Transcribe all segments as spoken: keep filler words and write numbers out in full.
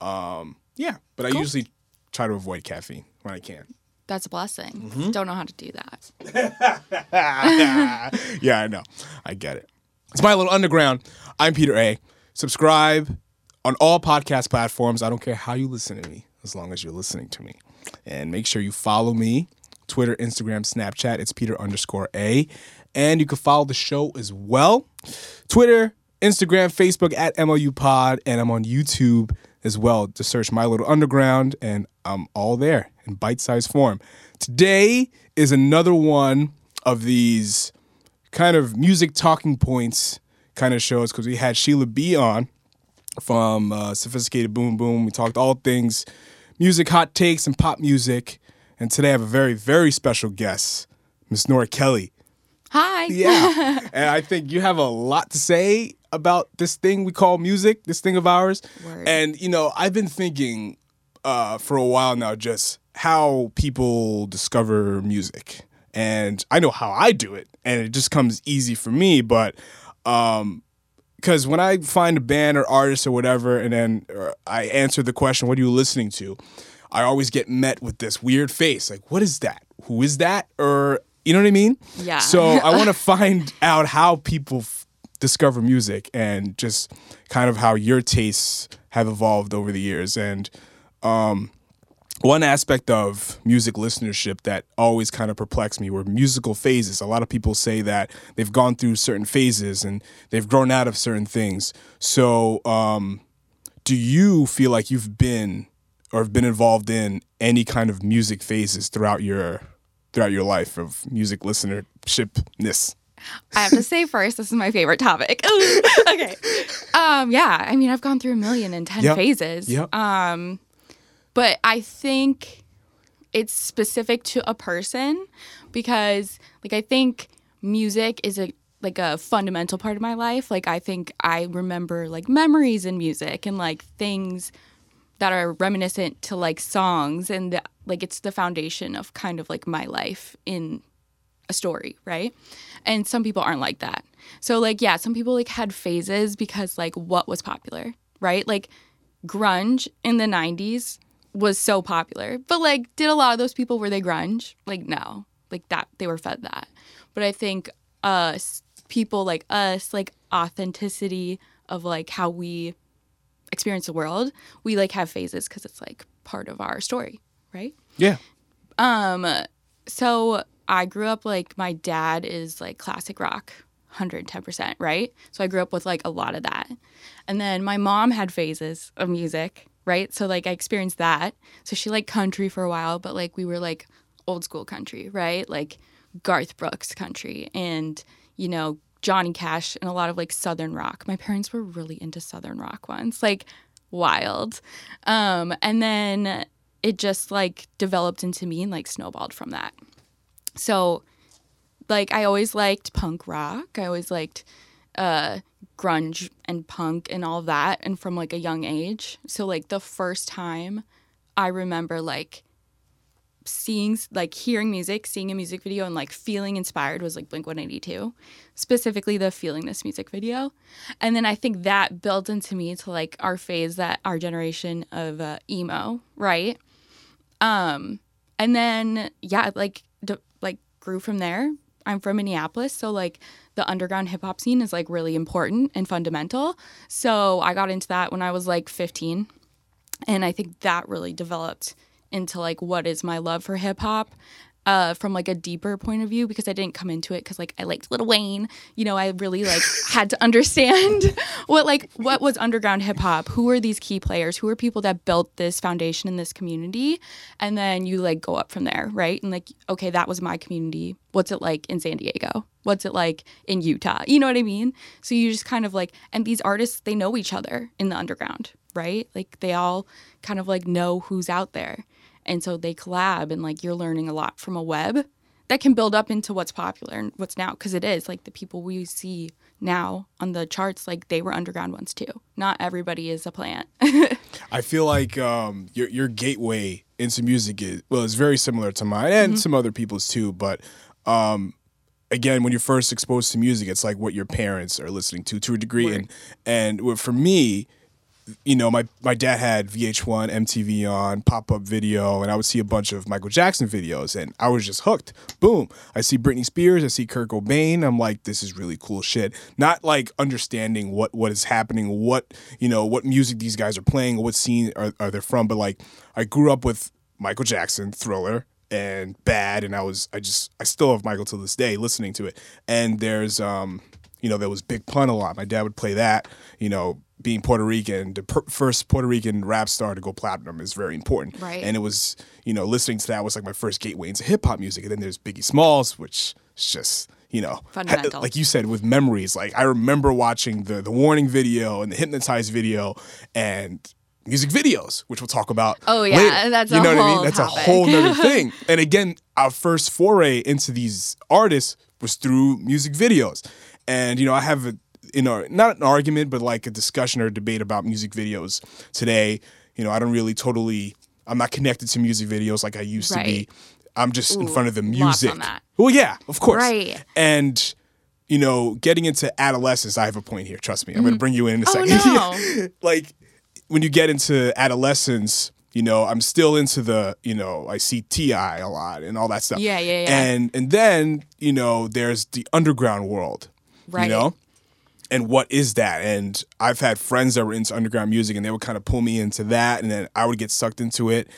Um, yeah, but cool. I usually try to avoid caffeine when I can. That's a blessing. Mm-hmm. Don't know how to do that. Yeah, I know. I get it. It's My Little Underground. I'm Peter A. Subscribe on all podcast platforms. I don't care how you listen to me, as long as you're listening to me. And make sure you follow me. Twitter, Instagram, Snapchat. It's Peter underscore A. And you can follow the show as well. Twitter, Instagram, Facebook, at M O U Pod. And I'm on YouTube as well. Just search My Little Underground, and I'm all there in bite-sized form. Today is another one of these kind of music talking points kind of shows, because we had Sheila B. on from uh, Sophisticated Boom Boom. We talked all things music, hot takes, and pop music. And today I have a very, very special guest, Miss Nora Kelly. Hi. Yeah. And I think you have a lot to say about this thing we call music, this thing of ours. Word. And, you know, I've been thinking uh, for a while now just how people discover music. And I know how I do it, and it just comes easy for me. But um, because when I find a band or artist or whatever, and then I answer the question, what are you listening to? I always get met with this weird face. Like, what is that? Who is that? Or, you know what I mean? Yeah. So I want to find out how people f- discover music, and just kind of how your tastes have evolved over the years. And um, one aspect of music listenership that always kind of perplexed me were musical phases. A lot of people say that they've gone through certain phases and they've grown out of certain things. So um, do you feel like you've been... or have been involved in any kind of music phases throughout your throughout your life of music listenership-ness? I have to say first, this is my favorite topic. Okay. Um, yeah, I mean, I've gone through a million and ten yep. phases. Yep. Um, but I think it's specific to a person, because, like, I think music is a like a fundamental part of my life. Like, I think I remember, like, memories in music and, like, things that are reminiscent to, like, songs, and the, like, it's the foundation of kind of, like, my life in a story, right? And some people aren't like that. So, like, yeah, some people, like, had phases because, like, what was popular, right? Like, grunge in the nineties was so popular. But, like, did a lot of those people, were they grunge? Like, no. Like, that, they were fed that. But I think us, people like us, like, authenticity of, like, how we experience the world, we, like, have phases because it's, like, part of our story, right? Yeah. Um. So I grew up, like, my dad is, like, classic rock, one hundred ten percent, right? So I grew up with, like, a lot of that. And then my mom had phases of music, right? So, like, I experienced that. So she liked country for a while, but, like, we were, like, old school country, right? Like, Garth Brooks country and, you know, Johnny Cash and a lot of, like, Southern rock. My parents were really into Southern rock once, like, wild. Um, and then it just, like, developed into me and, like, snowballed from that. So, like, I always liked punk rock. I always liked uh, grunge and punk and all that, and from, like, a young age. So, like, the first time I remember, like, seeing, like, hearing music, seeing a music video, and, like, feeling inspired was, like, Blink one eighty-two, specifically the Feeling This music video. And then I think that built into me to, like, our phase, that our generation of uh, emo, right? Um, and then, yeah, like, d- like grew from there. I'm from Minneapolis, so, like, the underground hip-hop scene is, like, really important and fundamental. So I got into that when I was, like, fifteen, and I think that really developed into, like, what is my love for hip-hop uh, from, like, a deeper point of view, because I didn't come into it because, like, I liked Lil Wayne. You know, I really, like, had to understand what, like, what was underground hip-hop, who were these key players, who were people that built this foundation in this community, and then you, like, go up from there, right? And, like, okay, that was my community. What's it like in San Diego? What's it like in Utah? You know what I mean? So you just kind of, like, and these artists, they know each other in the underground, right? Like, they all kind of, like, know who's out there. And so they collab, and, like, you're learning a lot from a web that can build up into what's popular and what's now. Because it is, like, the people we see now on the charts, like, they were underground ones too. Not everybody is a plant. I feel like um, your your gateway into music is, well, it's very similar to mine and mm-hmm. some other people's too. But um, again, when you're first exposed to music, it's like what your parents are listening to to a degree. Word. And and for me, you know, my, my dad had V H one, M T V on, pop-up video, and I would see a bunch of Michael Jackson videos, and I was just hooked. Boom. I see Britney Spears, I see Kurt Cobain. I'm like, this is really cool shit. Not, like, understanding what, what is happening, what, you know, what music these guys are playing, what scene are, are they from, but, like, I grew up with Michael Jackson, Thriller, and Bad, and I was, I just, I still have Michael to this day listening to it. And there's, um, you know, there was Big Pun a lot. My dad would play that, you know, being Puerto Rican, the per- first Puerto Rican rap star to go platinum is very important. Right. And it was, you know, listening to that was like my first gateway into hip hop music. And then there's Biggie Smalls, which is just, you know, had, like you said, with memories. Like I remember watching the, the Warning video and the Hypnotized video and music videos, which we'll talk about. Oh, yeah. Later. That's you a know whole what I mean? That's topic. A whole other thing. And again, our first foray into these artists was through music videos. And, you know, I have a, in our, not an argument, but like a discussion or debate about music videos today. You know, I don't really totally, I'm not connected to music videos like I used right. to be. I'm just Ooh, in front of the music. On that. Well, yeah, of course. Right. And, you know, getting into adolescence, I have a point here. Trust me. I'm mm. going to bring you in in a second. Oh, no. Like when you get into adolescence, you know, I'm still into the, you know, I see T I a lot and all that stuff. Yeah, yeah, yeah. And, and then, you know, there's the underground world. Right. You know? And what is that? And I've had friends that were into underground music and they would kind of pull me into that and then I would get sucked into it.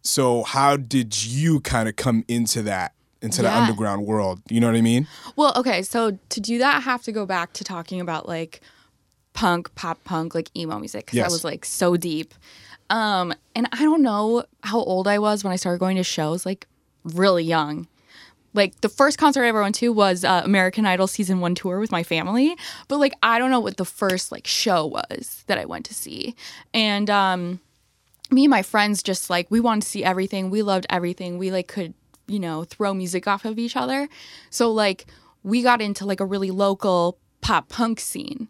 So how did you kind of come into that, into yeah. the underground world? You know what I mean? Well, okay. So to do that, I have to go back to talking about like punk, pop punk, like emo music because yes. that was like so deep. Um, and I don't know how old I was when I started going to shows, like really young. Like, the first concert I ever went to was uh, American Idol Season one tour with my family. But, like, I don't know what the first, like, show was that I went to see. And um, me and my friends just, like, we wanted to see everything. We loved everything. We, like, could, you know, throw music off of each other. So, like, we got into, like, a really local pop punk scene.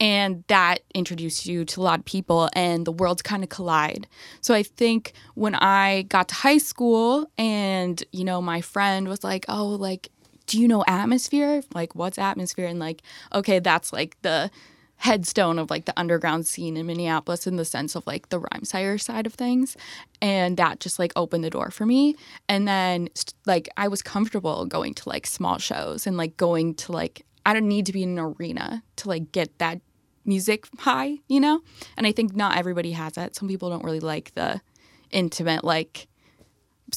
And that introduced you to a lot of people and the worlds kind of collide. So I think when I got to high school and, you know, my friend was like, oh, like, do you know Atmosphere? Like, what's Atmosphere? And like, okay, that's like the headstone of like the underground scene in Minneapolis in the sense of like the Rhymesire side of things. And that just like opened the door for me. And then like I was comfortable going to like small shows and like going to like, I don't need to be in an arena to like get that music high, you know? And I think not everybody has that. Some people don't really like the intimate, like,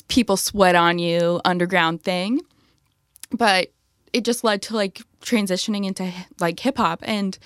people sweat on you, underground thing. But it just led to, like, transitioning into, like, hip-hop. And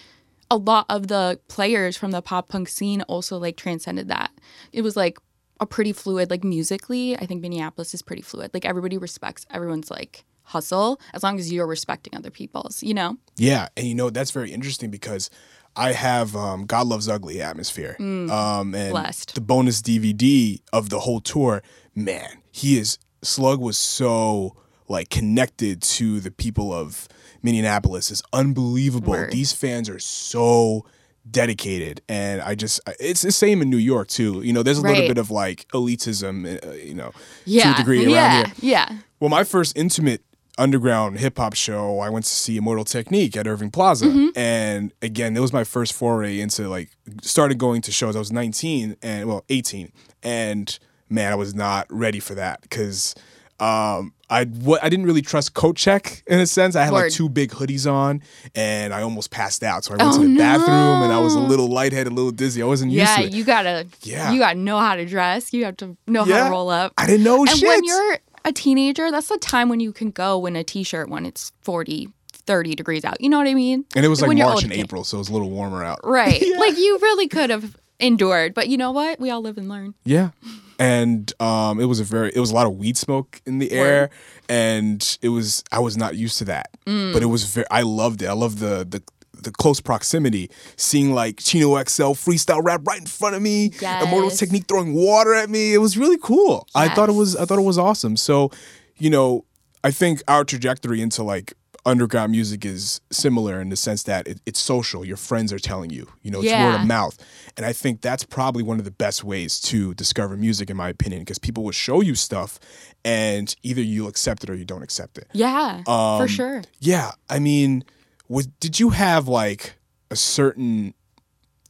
a lot of the players from the pop-punk scene also, like, transcended that. It was, like, a pretty fluid, like, musically. I think Minneapolis is pretty fluid. Like, everybody respects everyone's, like, hustle as long as you're respecting other people's, you know? Yeah. And, you know, that's very interesting because I have um, God Loves Ugly Atmosphere. Mm, um, and blessed. The bonus D V D of the whole tour, man, he is, Slug was so, like, connected to the people of Minneapolis. It's unbelievable. Word. These fans are so dedicated. And I just, it's the same in New York, too. You know, there's a right. little bit of, like, elitism, uh, you know, yeah. to a degree around yeah. here. Yeah. Well, my first intimate underground hip-hop show, I went to see Immortal Technique at Irving Plaza. Mm-hmm. And again, it was my first foray into like, started going to shows. I was nineteen and, well, eighteen. And man, I was not ready for that because um, I, w- I didn't really trust coat check in a sense. I had Word. like two big hoodies on and I almost passed out. So I went oh, to the no. bathroom and I was a little lightheaded, a little dizzy. I wasn't yeah, used to it. You gotta, yeah, you gotta know how to dress. You have to know yeah. how to roll up. I didn't know and shit. And when you're a teenager, that's the time when you can go in a t-shirt when it's forty, thirty degrees out. You know what I mean? And it was like when March and April, so it was a little warmer out. Right. yeah. Like you really could have endured, but you know what? We all live and learn. Yeah. And um, it was a very, it was a lot of weed smoke in the air, and it was, I was not used to that, mm. but it was very, I loved it. I loved the, the, the close proximity, seeing like Chino X L freestyle rap right in front of me, yes. Immortal Technique throwing water at me. It was really cool. Yes. I thought it was I thought it was awesome. So, you know, I think our trajectory into like underground music is similar in the sense that it, it's social. Your friends are telling you, you know, it's yeah. word of mouth. And I think that's probably one of the best ways to discover music, in my opinion, because people will show you stuff and either you accept it or you don't accept it. Yeah, um, for sure. Yeah, I mean, Was, did you have, like, a certain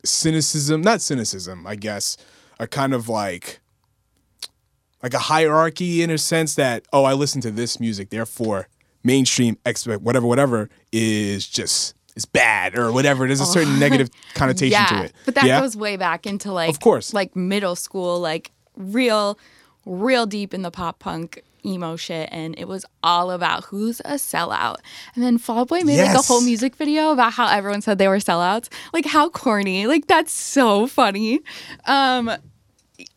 cynicism, not cynicism, I guess, a kind of like, like a hierarchy in a sense that, oh, I listen to this music, therefore mainstream, expect whatever, whatever is just, it's bad or whatever. There's a certain oh. negative connotation yeah, to it. But that yeah? goes way back into like, of course. like middle school, like real, real deep in the pop punk emo shit, and it was all about who's a sellout. And then Fall Out Boy made yes. like a whole music video about how everyone said they were sellouts. Like how corny. Like that's so funny. Um,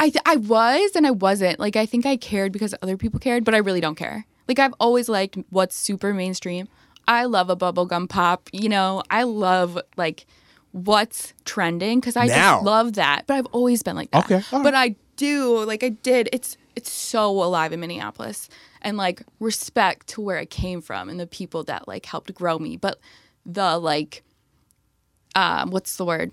I th- I was and I wasn't. Like I think I cared because other people cared, but I really don't care. Like I've always liked what's super mainstream. I love a bubblegum pop, you know, I love like what's trending because I now. just love that. But I've always been like that. Okay. All right. But I do, like I did, it's it's so alive in Minneapolis, and like respect to where it came from and the people that like helped grow me. But the like, um, what's the word?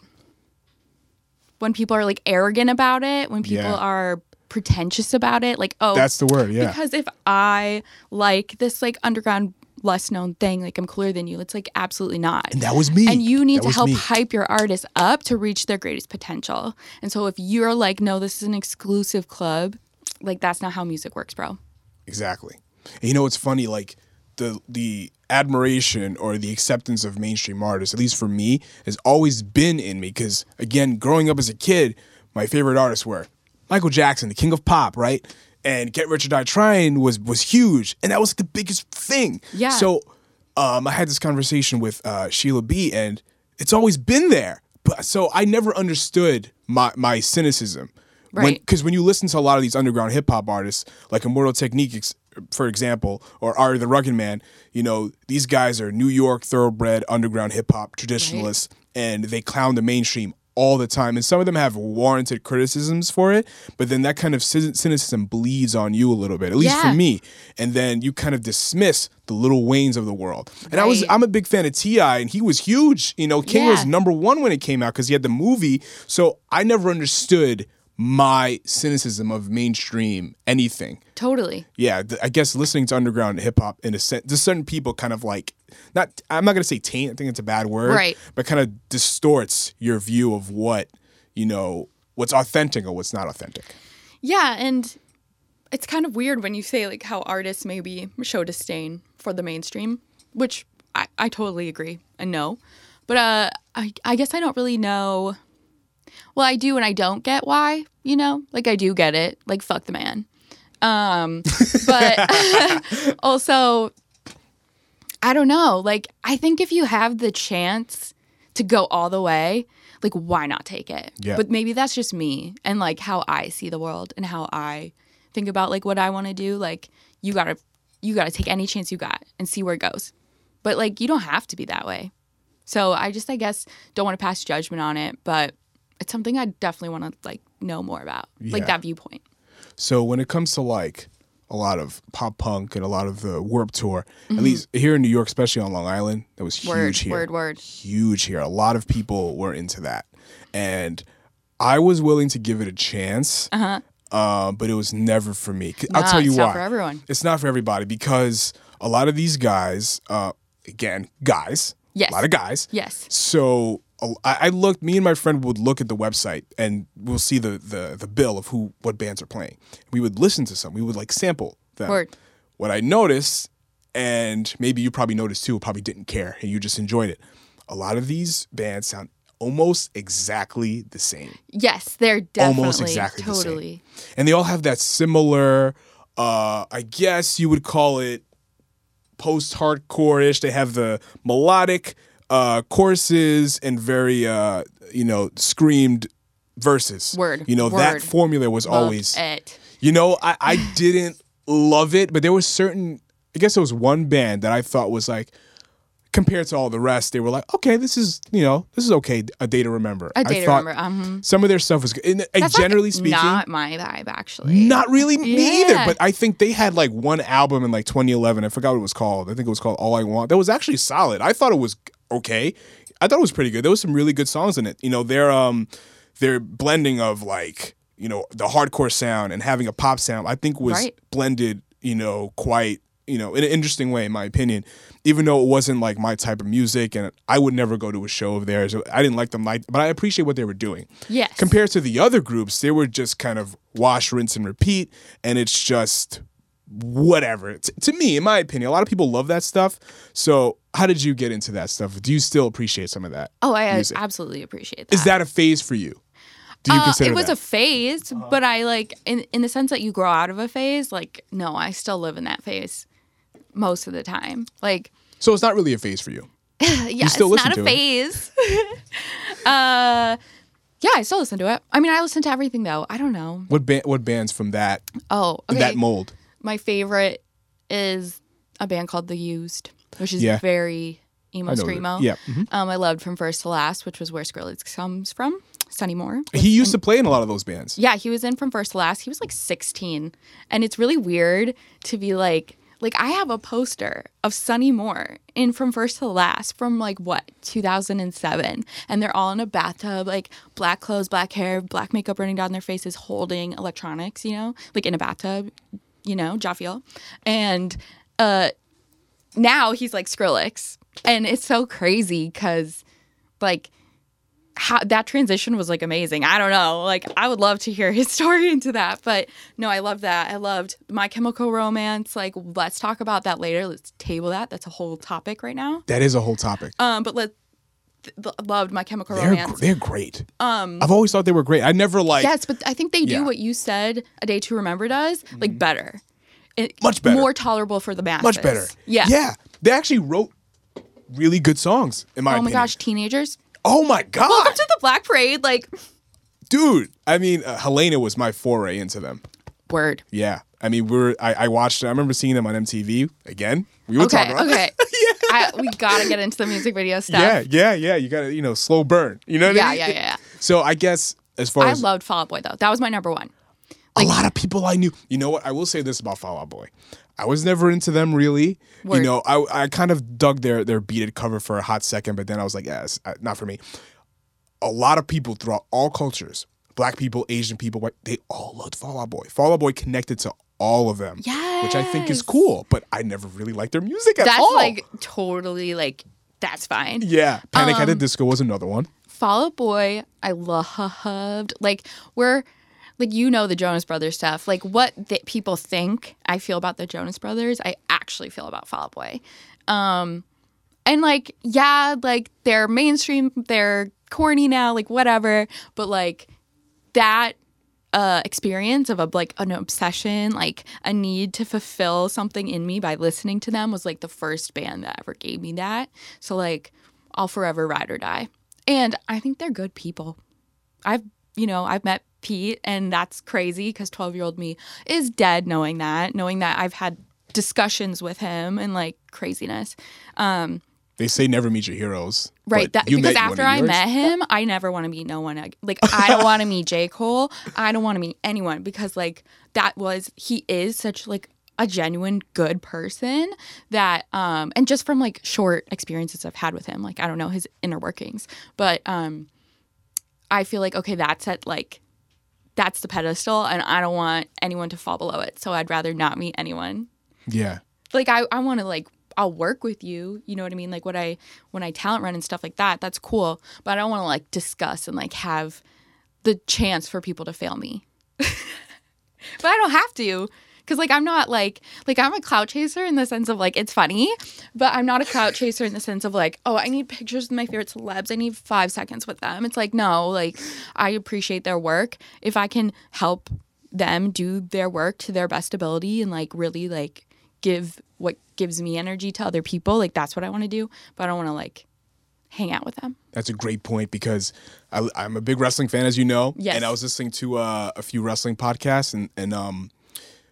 When people are like arrogant about it, when people yeah. are pretentious about it, like, oh. That's the word, yeah. Because if I like this like underground less known thing, like I'm cooler than you. It's like absolutely not. And that was me. And you need that to help me. hype your artists up to reach their greatest potential. And so if you're like, no, this is an exclusive club, like that's not how music works, bro. Exactly. And you know, it's funny, like the the admiration or the acceptance of mainstream artists, at least for me, has always been in me. Because again, growing up as a kid, my favorite artists were Michael Jackson, the king of pop, right? And Get Rich or Die Trying was was huge. And that was the biggest thing. Yeah. So um, I had this conversation with uh, Sheila B. And it's always been there. But, so I never understood my, my cynicism. Right. Because when, when you listen to a lot of these underground hip-hop artists, like Immortal Technique, ex- for example, or Ari the Rugged Man, you know, these guys are New York thoroughbred underground hip-hop traditionalists. Right. And they clown the mainstream all the time, and some of them have warranted criticisms for it, but then that kind of cynicism bleeds on you a little bit, at least yeah. for me, and then you kind of dismiss the Lil Waynes of the world. And right. I was, I'm a big fan of T I, and he was huge, you know, King yeah. was number one when it came out because he had the movie, so I never understood my cynicism of mainstream anything. Totally. Yeah, th- I guess listening to underground hip-hop, in a sense, just certain people kind of like, not. I'm not going to say taint, I think it's a bad word, right. but kind of distorts your view of what, you know, what's authentic or what's not authentic. Yeah, and it's kind of weird when you say like how artists maybe show disdain for the mainstream, which I, I totally agree and know. But uh, I, I guess I don't really know... Well, I do and I don't get why, you know? Like, I do get it. Like, fuck the man. Um, but also, I don't know. Like, I think if you have the chance to go all the way, like, why not take it? Yeah. But maybe that's just me and, like, how I see the world and how I think about, like, what I want to do. Like, you gotta, you gotta take any chance you got and see where it goes. But, like, you don't have to be that way. So I just, I guess, don't want to pass judgment on it, but... It's something I definitely want to, like, know more about, yeah. like, that viewpoint. So when it comes to, like, a lot of pop punk and a lot of the Warped Tour, mm-hmm. at least here in New York, especially on Long Island, that was huge word, here. Word, word. Huge here. A lot of people were into that. And I was willing to give it a chance, uh-huh. uh, but it was never for me. Nah, I'll tell you why. It's not for everyone. It's not for everybody because a lot of these guys, uh, again, guys. Yes. A lot of guys. Yes. So... I looked, me and my friend would look at the website and we'll see the, the, the bill of who, what bands are playing. We would listen to some. We would like sample them. Word. What I noticed, and maybe you probably noticed too, probably didn't care and you just enjoyed it. A lot of these bands sound almost exactly the same. Yes, they're definitely, almost exactly totally. the same. And they all have that similar, uh, I guess you would call it post-hardcore-ish. They have the melodic Uh, courses and very, uh, you know, screamed verses. Word. You know, Word. that formula was Loved always... it. You know, I, I didn't love it, but there was certain... I guess there was one band that I thought was like, compared to all the rest, they were like, okay, this is, you know, this is okay, A Day to Remember. A Day I to Remember, um... Some of their stuff was good. And, and generally like speaking... not my vibe, actually. Not really me yeah. either, but I think they had like one album in like twenty eleven. I forgot what it was called. I think it was called All I Want. That was actually solid. I thought it was... okay. I thought it was pretty good. There was some really good songs in it. You know, their um their blending of like, you know, the hardcore sound and having a pop sound, I think was right. blended, you know, quite you know, in an interesting way, in my opinion, even though it wasn't like my type of music, and I would never go to a show of theirs. I didn't like them, like, but I appreciate what they were doing. Yes. Compared to the other groups, they were just kind of wash, rinse, and repeat, and it's just whatever. T- to me, in my opinion, a lot of people love that stuff. So how did you get into that stuff? Do you still appreciate some of that? Oh, I music? absolutely appreciate that. Is that a phase for you? Do you uh, consider it was that? a phase, uh-huh. but I like, in, in the sense that you grow out of a phase, like, no, I still live in that phase. Most of the time, like, so it's not really a phase for you. yeah, you still it's listen not to a phase. uh, yeah, I still listen to it. I mean, I listen to everything though. I don't know what band, what bands from that. Oh, okay. That mold. My favorite is a band called The Used, which is yeah. very emo screamo. Yeah, mm-hmm. um, I loved From First to Last, which was where Skrillex comes from. Sonny Moore. He used in, to play in a lot of those bands. Yeah, he was in From First to Last. He was like sixteen, and it's really weird to be like. Like, I have a poster of Sonny Moore in From First to Last from, like, what, two thousand seven. And they're all in a bathtub, like, black clothes, black hair, black makeup running down their faces, holding electronics, you know? Like, in a bathtub, you know, Jaffiel. And uh, now he's, like, Skrillex. And it's so crazy because, like, how, that transition was, like, amazing. I don't know. Like, I would love to hear his story into that. But, no, I love that. I loved My Chemical Romance. Like, let's talk about that later. Let's table that. That's a whole topic right now. That is a whole topic. Um, But let th- loved My Chemical they're, Romance. They're great. Um, I've always thought they were great. I never, like... Yes, but I think they do yeah. what you said A Day to Remember does, mm-hmm. like, better. It, Much better. More tolerable for the masses. Much better. Yeah. Yeah. They actually wrote really good songs, in my oh, opinion. Oh, my gosh. Teenagers. Oh, my God. Welcome to the Black Parade. Like, dude, I mean, uh, Helena was my foray into them. Word. Yeah. I mean, we were, I, I watched, I remember seeing them on M T V again. We were okay, talking about Okay, okay. yeah. I, we got to get into the music video stuff. Yeah, yeah, yeah. You got to, you know, slow burn. You know what yeah, I mean? Yeah, yeah, yeah. So I guess as far I as. I loved Fall Out Boy, though. That was my number one. Like, a lot of people I knew. You know what? I will say this about Fall Out Boy. I was never into them, really. Word. You know, I I kind of dug their their beaded cover for a hot second, but then I was like, yeah, it's not for me. A lot of people throughout all cultures, black people, Asian people, white, they all loved Fall Out Boy. Fall Out Boy connected to all of them, yes. which I think is cool, but I never really liked their music at that's all. That's like totally like, that's fine. Yeah. Panic um, at the Disco was another one. Fall Out Boy, I loved. Like, we're... Like, you know the Jonas Brothers stuff. Like, what th- people think I feel about the Jonas Brothers, I actually feel about Fall Out Boy. Um, and, like, yeah, like, they're mainstream, they're corny now, like, whatever. But, like, that uh, experience of, a like, an obsession, like, a need to fulfill something in me by listening to them was, like, the first band that ever gave me that. So, like, I'll forever ride or die. And I think they're good people. I've, you know, I've met Pete, and that's crazy because twelve-year-old me is dead knowing that, knowing that I've had discussions with him and, like, craziness. Um, they say never meet your heroes. Right, that, you because after I yours? met him, I never want to meet no one. Like, I don't want to meet J. Cole. I don't want to meet anyone because, like, that was – he is such, like, a genuine good person that um, – and just from, like, short experiences I've had with him, like, I don't know his inner workings. But um, I feel like, okay, that's at, like – that's the pedestal, and I don't want anyone to fall below it, so I'd rather not meet anyone. Yeah. Like, I, I want to, like, I'll work with you, you know what I mean? Like, what I when I talent run and stuff like that, that's cool, but I don't want to, like, discuss and, like, have the chance for people to fail me. But I don't have to, because, like, I'm not, like, like, I'm a clout chaser in the sense of, like, it's funny, but I'm not a clout chaser in the sense of, like, oh, I need pictures with my favorite celebs. I need five seconds with them. It's like, no, like, I appreciate their work. If I can help them do their work to their best ability and, like, really, like, give what gives me energy to other people, like, that's what I want to do. But I don't want to, like, hang out with them. That's a great point because I, I'm a big wrestling fan, as you know. Yes. And I was listening to uh, a few wrestling podcasts and, and um.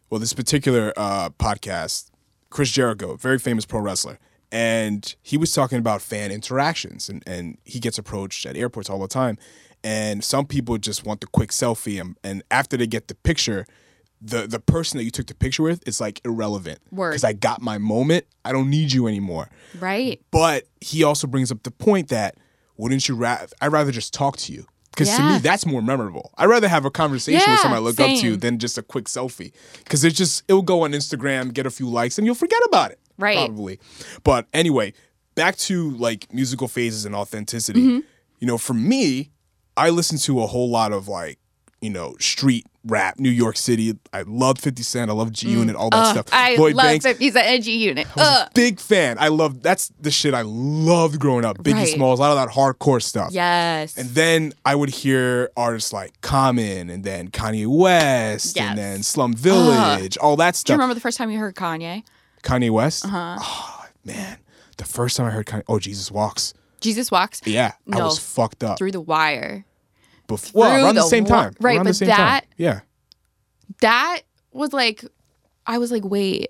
Well, this particular uh, podcast, Chris Jericho, very famous pro wrestler, and he was talking about fan interactions, and, and he gets approached at airports all the time, and some people just want the quick selfie, and, and after they get the picture, the, the person that you took the picture with is, like, irrelevant. Word. Because I got my moment. I don't need you anymore. Right. But he also brings up the point that wouldn't you rather – I'd rather just talk to you Because yeah. to me, that's more memorable. I'd rather have a conversation yeah, with somebody I look same. up to than just a quick selfie. Because it's just, it'll go on Instagram, get a few likes, and you'll forget about it. Right. Probably. But anyway, back to like musical phases and authenticity. Mm-hmm. You know, for me, I listen to a whole lot of like, you know, street rap, New York City. I love fifty Cent. I love G-Unit, mm. all that uh, stuff. I Lloyd love Banks. fifty Cent and G-Unit. Uh. Big fan. I love, that's the shit I loved growing up. Biggie right. Smalls, a lot of that hardcore stuff. Yes. And then I would hear artists like Common and then Kanye West yes. and then Slum Village, uh. all that stuff. Do you remember the first time you heard Kanye? Kanye West? Uh-huh. Oh, man. The first time I heard Kanye, oh, Jesus Walks. Jesus Walks? Yeah. No. I was fucked up. Through the Wire. Before, well, around the, the same wa- time. Right, around but the same that... Time. Yeah. That was like, I was like, wait,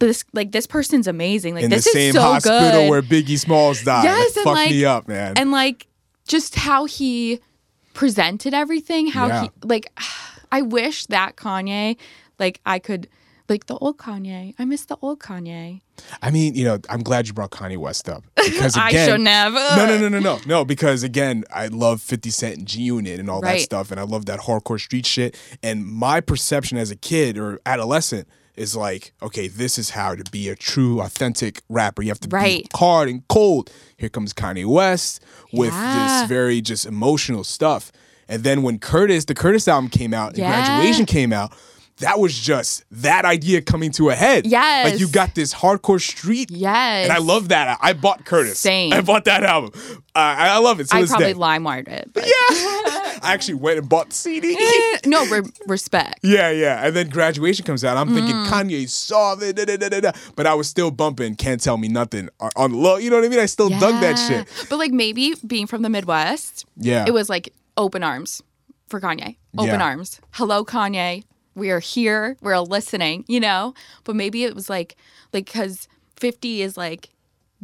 this like this person's amazing. Like, in this the same is so hospital good. Where Biggie Smalls died. Yes, that fucked like, me up, man. And like, just how he presented everything. How yeah. he, like, I wish that Kanye, like I could... Like the old Kanye. I miss the old Kanye. I mean, you know, I'm glad you brought Kanye West up. Because again, I shouldn't have. No, no, no, no, no. No, because again, I love fifty Cent and G-Unit and all right. that stuff. And I love that hardcore street shit. And my perception as a kid or adolescent is like, okay, this is how to be a true, authentic rapper. You have to right. be hard and cold. Here comes Kanye West with yeah. this very just emotional stuff. And then when Curtis, the Curtis album came out and yeah. Graduation came out, that was just that idea coming to a head. Yes. Like you got this hardcore street. Yes. And I love that. I bought Curtis. Same. I bought that album. Uh, I love it. To I this probably LimeWired it. But. Yeah. I actually went and bought the C D. no, re- respect. Yeah, yeah. And then Graduation comes out. I'm mm. thinking Kanye saw it. Da, da, da, da, da. But I was still bumping Can't Tell Me Nothing on the low. You know what I mean? I still yeah. dug that shit. But like maybe being from the Midwest, yeah. it was like open arms for Kanye. Open yeah. arms. Hello, Kanye. We are here. We're listening, you know? But maybe it was like, like, because fifty is like,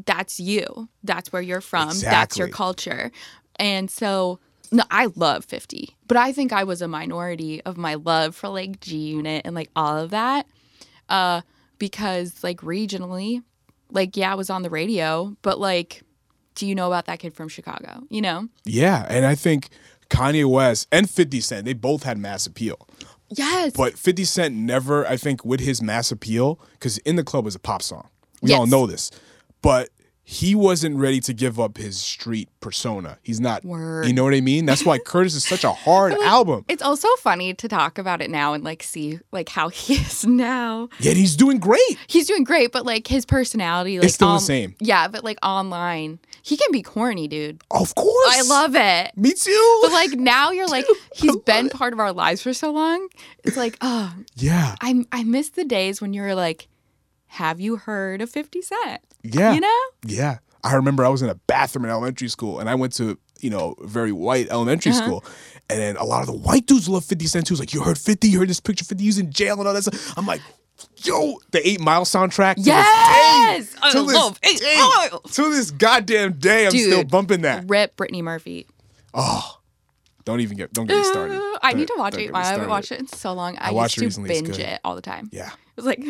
that's you. That's where you're from. Exactly. That's your culture. And so, no, I love fifty. But I think I was a minority of my love for like G-Unit and like all of that. Uh, because like regionally, like, yeah, I was on the radio. But like, do you know about that kid from Chicago, you know? Yeah. And I think Kanye West and fifty Cent, they both had mass appeal. Yes. But fifty Cent never, I think, with his mass appeal, because In the Club was a pop song. We yes. all know this. But he wasn't ready to give up his street persona. He's not, Word. You know what I mean? That's why Curtis is such a hard like, album. It's also funny to talk about it now and, like, see, like, how he is now. Yeah, he's doing great. He's doing great, but, like, his personality. Like, it's still on, the same. Yeah, but, like, online. He can be corny, dude. Of course. I love it. Me too. But, like, now you're like, he's been it. part of our lives for so long. It's like, oh. Yeah. I I miss the days when you were like, have you heard of fifty Cent? Yeah. You know? Yeah. I remember I was in a bathroom in elementary school, and I went to, you know, very white elementary uh-huh. school. And then a lot of the white dudes love fifty Cent too. It's like, you heard fifty? You heard this picture of fifty? He's in jail and all that stuff. I'm like, yo, the Eight Mile soundtrack. To yes, this day, I to love this, Eight Mile. To this goddamn day, I'm Dude, still bumping that. Rip Britney Murphy. Oh, don't even get don't get me started. Uh, I don't, need to watch Eight Mile. I haven't watched it in so long. I, I used it recently, to binge it all the time. Yeah, it was like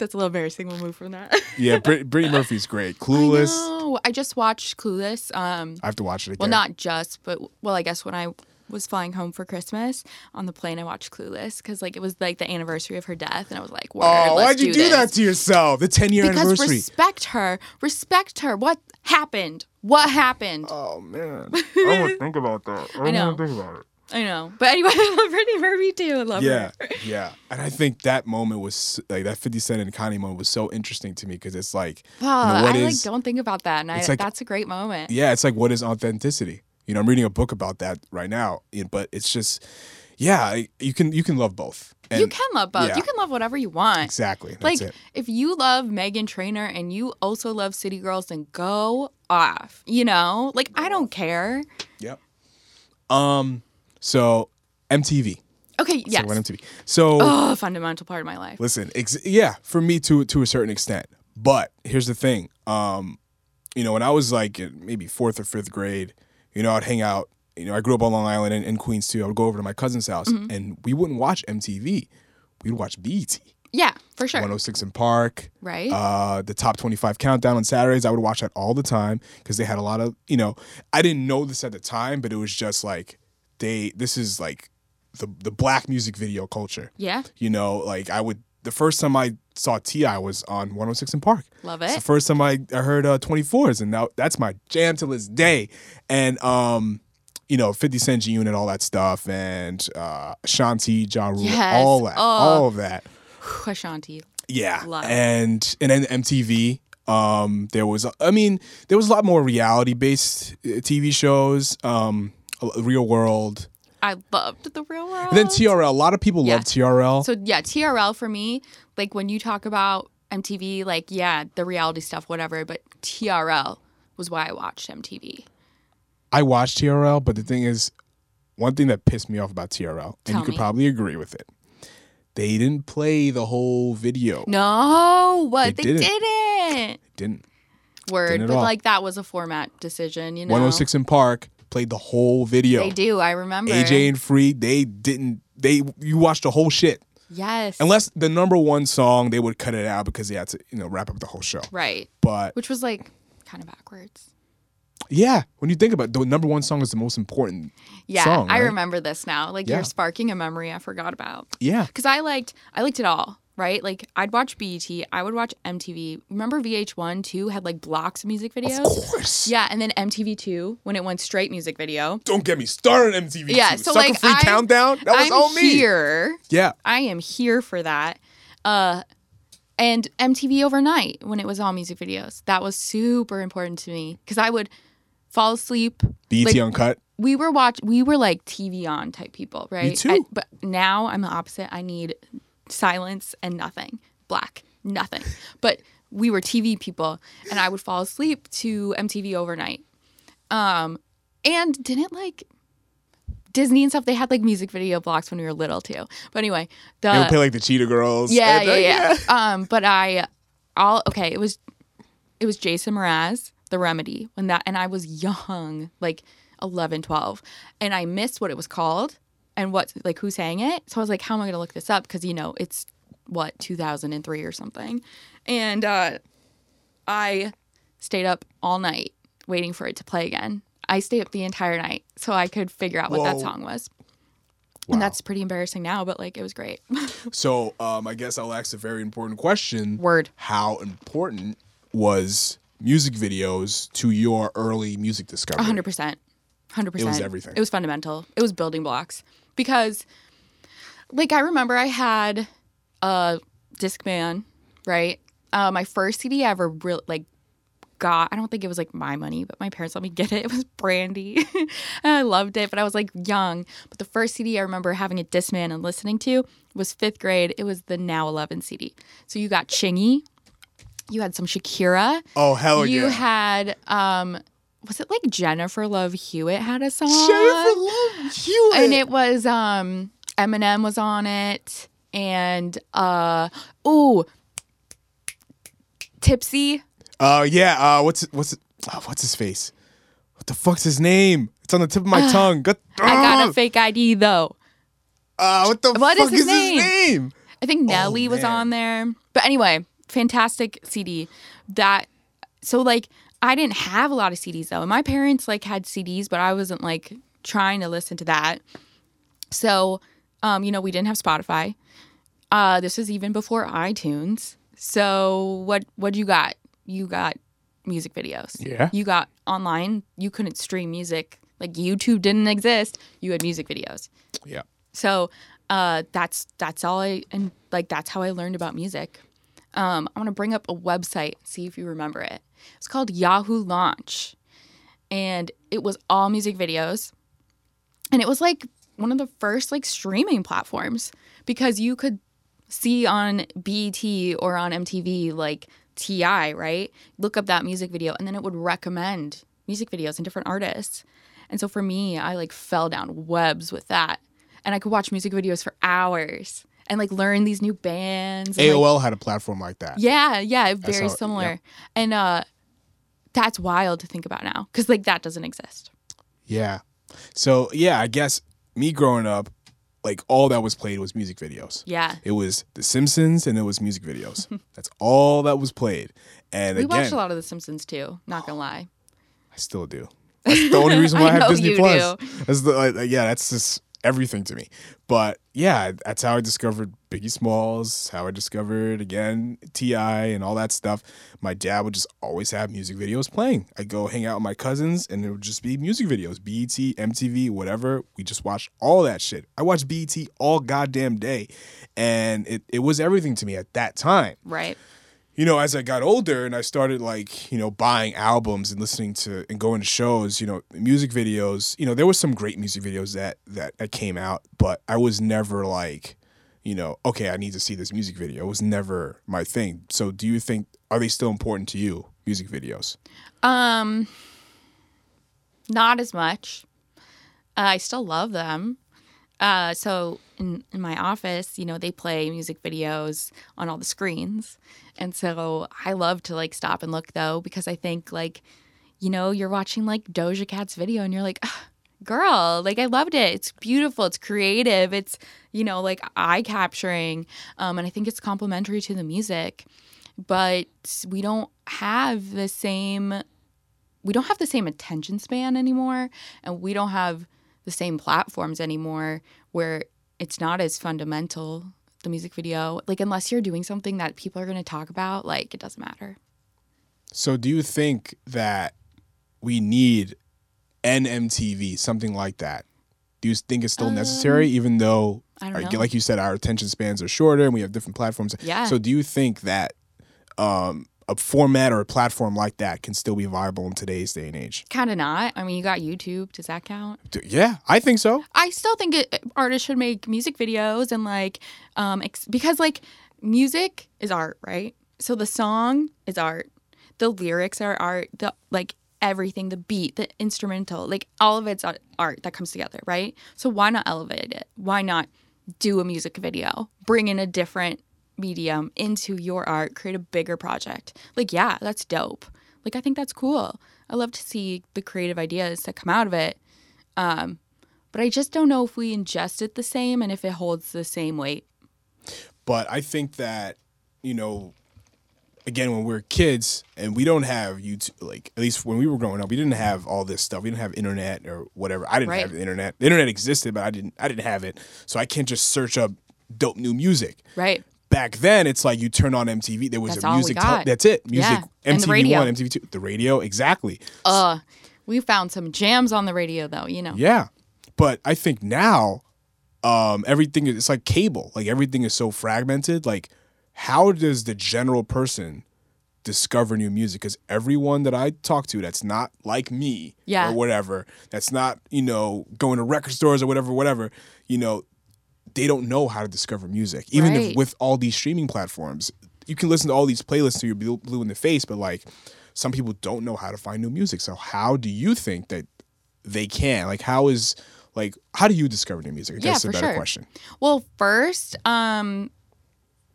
that's a little embarrassing. We'll move from that. yeah, Brit- Britney Murphy's great. Clueless. Oh, I, I just watched Clueless. Um, I have to watch it again. Well, not just, but well, I guess when I was flying home for Christmas on the plane. I watched Clueless because like it was like the anniversary of her death, and I was like, "Word, oh, let's why'd you do, do that to yourself? The ten-year anniversary." Because respect her, respect her. What happened? What happened? Oh man, I don't think about that. I, I know. Think about it. I know, but anyway, I love Britney Murphy too. I love yeah, her. Yeah, yeah, and I think that moment was like that fifty Cent and Kanye moment was so interesting to me because it's like, oh, you know, what I is, like don't think about that, and I, like, that's a great moment. Yeah, it's like what is authenticity? You know, I'm reading a book about that right now, but it's just, yeah, you can you can love both. And you can love both. Yeah. You can love whatever you want. Exactly. That's like, it. If you love Meghan Trainor and you also love City Girls, then go off. You know? Like, I don't care. Yep. Um. So, M T V. Okay, yes. So, what M T V? So, oh, fundamental part of my life. Listen, ex- yeah, for me to to a certain extent. But here's the thing. Um, you know, when I was like in maybe fourth or fifth grade, you know, I'd hang out. You know, I grew up on Long Island and, and Queens, too. I would go over to my cousin's house, mm-hmm. and we wouldn't watch M T V. We'd watch B E T. Yeah, for sure. one oh six in Park. Right. Uh, the Top twenty-five Countdown on Saturdays. I would watch that all the time because they had a lot of, you know, I didn't know this at the time, but it was just like, they, this is like the the black music video culture. Yeah. You know, like I would, the first time I saw T I was on one oh six in Park. Love it. It's the first time I, I heard uh, twenty-fours, and now that, that's my jam till this day. And, um, you know, fifty Cent, G-Unit, all that stuff, and uh, Ashanti, Ja Rule, yes. all that, oh. all of that. Ashanti. Yeah. Love. And and then M T V. Um, there was, I mean, there was a lot more reality-based T V shows. Um, Real World. I loved The Real World. And then T R L. A lot of people yeah. love T R L. So, yeah, T R L for me, like, when you talk about M T V, like, yeah, the reality stuff, whatever, but T R L was why I watched M T V. I watched T R L, but the thing is, one thing that pissed me off about T R L, and Tell you could me. probably agree with it, they didn't play the whole video. No, what? They, they didn't. Didn't. didn't. Word. Didn't but all. Like that was a format decision, you know. one oh six in Park played the whole video. They do, I remember. A J and Free, they didn't they you watched the whole shit. Yes. Unless the number one song, they would cut it out because they had to, you know, wrap up the whole show. Right. But which was like kind of backwards. Yeah, when you think about it, the number one song is the most important yeah, song. Yeah, right? I remember this now. Like, yeah. you're sparking a memory I forgot about. Yeah. Because I liked I liked it all, right? Like, I'd watch B E T, I would watch M T V. Remember V H one, too, had, like, blocks of music videos? Of course. Yeah, and then M T V two, when it went straight music video. Don't get me started on M T V two. Yeah, so, Sucker like, Free I'm, Countdown, that was I'm all me. I'm here. Yeah. I am here for that. Uh, and M T V Overnight, when it was all music videos. That was super important to me. Because I would... fall asleep. B E T like, Uncut. We were watch. We were like T V on type people, right? Me too. I, but now I'm the opposite. I need silence and nothing. Black. Nothing. But we were T V people, and I would fall asleep to M T V Overnight. Um, and didn't like Disney and stuff. They had like music video blocks when we were little too. But anyway, the, they would play like the Cheetah Girls. Yeah, yeah, the, yeah. yeah. Um, but I all okay. It was it was Jason Mraz. The Remedy, when that, and I was young, like eleven, twelve, and I missed what it was called and what, like, who sang it. So I was like, how am I gonna look this up? Because, you know, it's what, two thousand three or something. And uh, I stayed up all night waiting for it to play again. I stayed up the entire night so I could figure out what Whoa. that song was. Wow. And that's pretty embarrassing now, but like it was great. So um, I guess I'll ask a very important question. Word. How important was music videos to your early music discovery? one hundred percent. one hundred percent. It was everything. It was fundamental. It was building blocks. Because, like, I remember I had a Discman, right? Uh, my first C D I ever, re- like, got, I don't think it was, like, my money, but my parents let me get it. It was Brandy. And I loved it, but I was, like, young. But the first C D I remember having a Discman and listening to was fifth grade. It was the Now eleven C D. So you got Chingy. You had some Shakira. Oh, hell you yeah. You had, um, was it like Jennifer Love Hewitt had a song? Jennifer Love Hewitt. And it was, um, Eminem was on it. And, uh, ooh, Tipsy. Oh, uh, yeah. Uh, what's, what's, oh, what's his face? What the fuck's his name? It's on the tip of my uh, tongue. God, uh, I got a fake I D, though. Uh, what the what fuck is, his, is name? his name? I think Nelly oh, was on there. But anyway. Fantastic C D. That so like I didn't have a lot of C Ds though, and my parents like had C Ds, but I wasn't like trying to listen to that. So um you know, we didn't have Spotify. Uh this is even before iTunes. So what what you got? You got music videos. Yeah. You got online. You couldn't stream music. Like YouTube didn't exist. You had music videos. Yeah. So uh that's that's all I and like that's how I learned about music. Um, I want to bring up a website, see if you remember it. It's called Yahoo Launch, and it was all music videos, and it was like one of the first like streaming platforms because you could see on B E T or on M T V like T I, right? Look up that music video, and then it would recommend music videos and different artists. And so for me, I like fell down webs with that, and I could watch music videos for hours. And, like, learn these new bands. A O L like, had a platform like that. Yeah, yeah, very how, similar. Yeah. And uh, that's wild to think about now because, like, that doesn't exist. Yeah. So, yeah, I guess me growing up, like all that was played was music videos. Yeah. It was The Simpsons and it was music videos. That's all that was played. And we again, watched a lot of The Simpsons too, not gonna lie. I still do. That's the only reason why I, I have Disney Plus. That's the, like, yeah, that's just everything to me. But yeah, that's how I discovered Biggie Smalls, how I discovered, again, T I and all that stuff. My dad would just always have music videos playing. I'd go hang out with my cousins, and it would just be music videos, B E T, M T V, whatever. We just watched all that shit. I watched B E T all goddamn day, and it, it was everything to me at that time. Right. You know, as I got older and I started, like, you know, buying albums and listening to and going to shows, you know, music videos, you know, there were some great music videos that, that, that came out, but I was never like, you know, okay, I need to see this music video. It was never my thing. So do you think, are they still important to you, music videos? Um, not as much. Uh, I still love them. Uh, so in, in my office, you know, they play music videos on all the screens. And so I love to, like, stop and look, though, because I think, like, you know, you're watching, like, Doja Cat's video and you're like, oh, girl, like, I loved it. It's beautiful. It's creative. It's, you know, like, eye-capturing. Um, and I think it's complimentary to the music. But we don't have the same – we don't have the same attention span anymore. And we don't have – the same platforms anymore where it's not as fundamental, the music video. Like, unless you're doing something that people are going to talk about, like, it doesn't matter. So do you think that we need an M T V, something like that? Do you think it's still um, necessary, even though, I don't know. Like you said, our attention spans are shorter and we have different platforms? Yeah. So do you think that um, a format or a platform like that can still be viable in today's day and age? Kind of not. I mean, you got YouTube. Does that count? Yeah, I think so. I still think it, artists should make music videos and, like, um, ex- because, like, music is art, right? So the song is art. The lyrics are art. The, like, everything, the beat, the instrumental, like, all of it's art that comes together, right? So why not elevate it? Why not do a music video? Bring in a different medium into your art, create a bigger project. Like, yeah, that's dope. Like, I think that's cool. I love to see the creative ideas that come out of it. Um, but I just don't know if we ingest it the same and if it holds the same weight. But I think that, you know, again, when we're kids and we don't have YouTube, like, at least when we were growing up, we didn't have all this stuff. We didn't have internet or whatever. I didn't right. have the internet. The internet existed, but I didn't, I didn't have it. So I can't just search up dope new music. Right. Back then, it's like you turn on M T V. There was that's a music. T- that's it. Music. Yeah. M T V one, M T V two, the radio. Exactly. Uh, we found some jams on the radio, though. You know. Yeah, but I think now, um, everything it's like cable. Like, everything is so fragmented. Like, how does the general person discover new music? Because everyone that I talk to, that's not like me, yeah. or whatever, that's not, you know, going to record stores or whatever, whatever, you know. They don't know how to discover music. Even right. if with all these streaming platforms, you can listen to all these playlists till you're blue in the face, but, like, some people don't know how to find new music. So how do you think that they can? Like, how is, like, how do you discover new music? Yeah, that's a better sure. question. Well, first, um,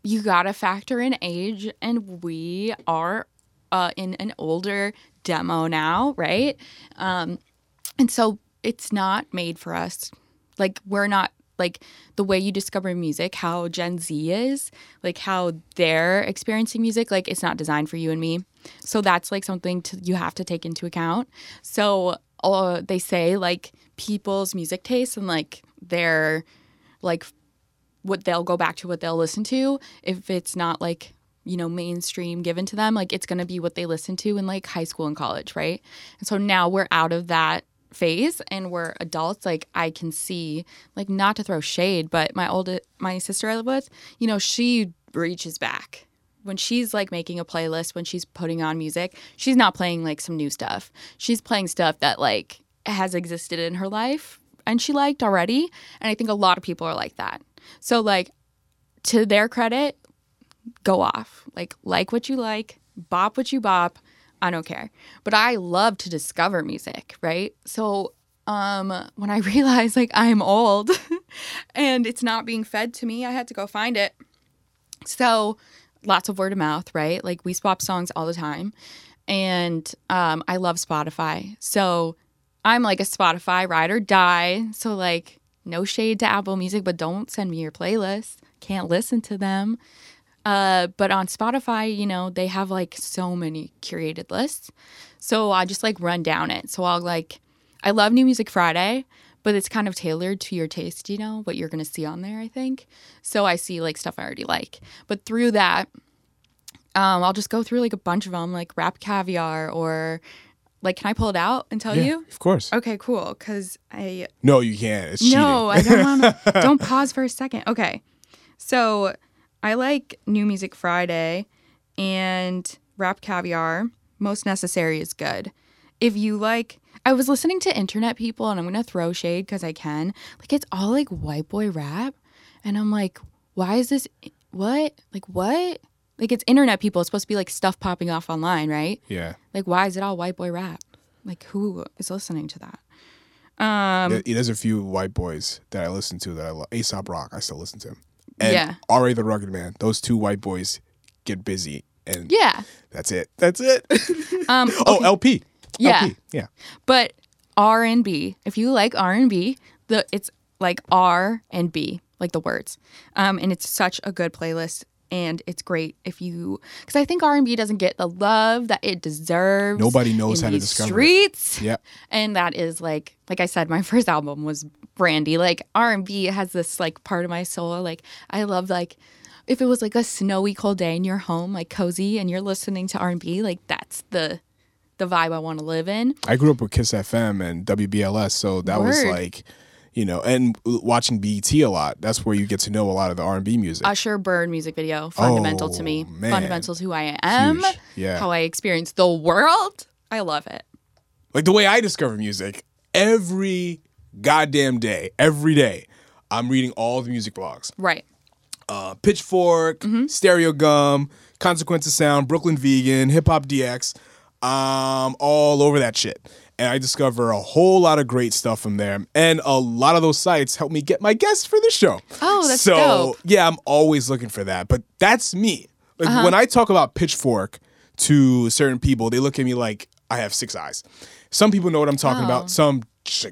you got to factor in age, and we are uh, in an older demo now, right? Um, and so it's not made for us. Like, we're not. Like, the way you discover music, how Gen Z is, like, how they're experiencing music, like, it's not designed for you and me. So that's, like, something to, you have to take into account. So uh, they say, like, people's music tastes and, like, their, like, what they'll go back to, what they'll listen to, if it's not, like, you know, mainstream given to them, like, it's going to be what they listen to in, like, high school and college, right? And so now we're out of that phase and we're adults. Like, I can see, like, not to throw shade, but my older my sister I live with, you know, she reaches back when she's, like, making a playlist, when she's putting on music. She's not playing, like, some new stuff. She's playing stuff that, like, has existed in her life and she liked already. And I think a lot of people are like that. So, like, to their credit, go off, like like what you like, bop what you bop, I don't care. But I love to discover music, right? So um, when I realized, like, I'm old and it's not being fed to me, I had to go find it. So lots of word of mouth, right? Like, we swap songs all the time. And um, I love Spotify. So I'm, like, a Spotify ride or die. So, like, No shade to Apple Music, but don't send me your playlists. Can't listen to them. Uh, but on Spotify, you know, they have like so many curated lists. So I just like run down it. So I'll like, I love New Music Friday, but it's kind of tailored to your taste, you know, what you're going to see on there, I think. So I see like stuff I already like. But through that, um, I'll just go through like a bunch of them, like Rap Caviar or... Like, can I pull it out and tell yeah, you? Of course. Okay, cool. Because I... No, you can't. It's cheating. No, I don't want to... Don't pause for a second. Okay. So, I like New Music Friday and Rap Caviar. Most Necessary is good. If you like... I was listening to internet people, and I'm going to throw shade because I can. Like, it's all, like, white boy rap. And I'm like, why is this... What? Like, what? Like, it's internet people. It's supposed to be, like, stuff popping off online, right? Yeah. Like, why is it all white boy rap? Like, who is listening to that? Um, there, there's a few white boys that I listen to that I love. Aesop Rock, I still listen to him. And yeah. R A the Rugged Man. Those two white boys get busy. And yeah. That's it. That's it. um, okay. Oh, L P. Yeah. L P. Yeah. But R and B, if you like R and B, the it's, like, R and B, like the words. Um, and it's such a good playlist. And it's great if you, because I think R and B doesn't get the love that it deserves. Nobody knows how to discover streets. It. Yeah, and that is like, like I said, my first album was Brandy. Like R and B has this like part of my soul. Like I love like, if it was like a snowy cold day in your home, like cozy, and you're listening to R and B, like that's the, the vibe I want to live in. I grew up with Kiss F M and W B L S, so that Word. was like. You know, and watching B E T a lot. That's where you get to know a lot of the R and B music. Usher Bird music video, fundamental oh, to me. Man. Fundamental to who I am. Yeah. How I experience the world. I love it. Like the way I discover music, every goddamn day, every day, I'm reading all the music blogs. Right. Uh, Pitchfork, mm-hmm. Stereo Gum, Consequence of Sound, Brooklyn Vegan, Hip Hop D X. Um, all over that shit. And I discover a whole lot of great stuff from there. And a lot of those sites help me get my guests for the show. Oh, that's so dope. Yeah, I'm always looking for that. But that's me. Like uh-huh. When I talk about Pitchfork to certain people, they look at me like I have six eyes. Some people know what I'm talking oh. about. Some,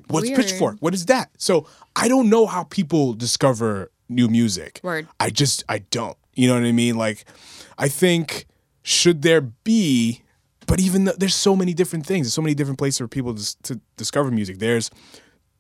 what's Weird. Pitchfork? What is that? So I don't know how people discover new music. Word. I just, I don't. You know what I mean? Like, I think, should there be... But even though there's so many different things, there's so many different places for people to, to discover music. There's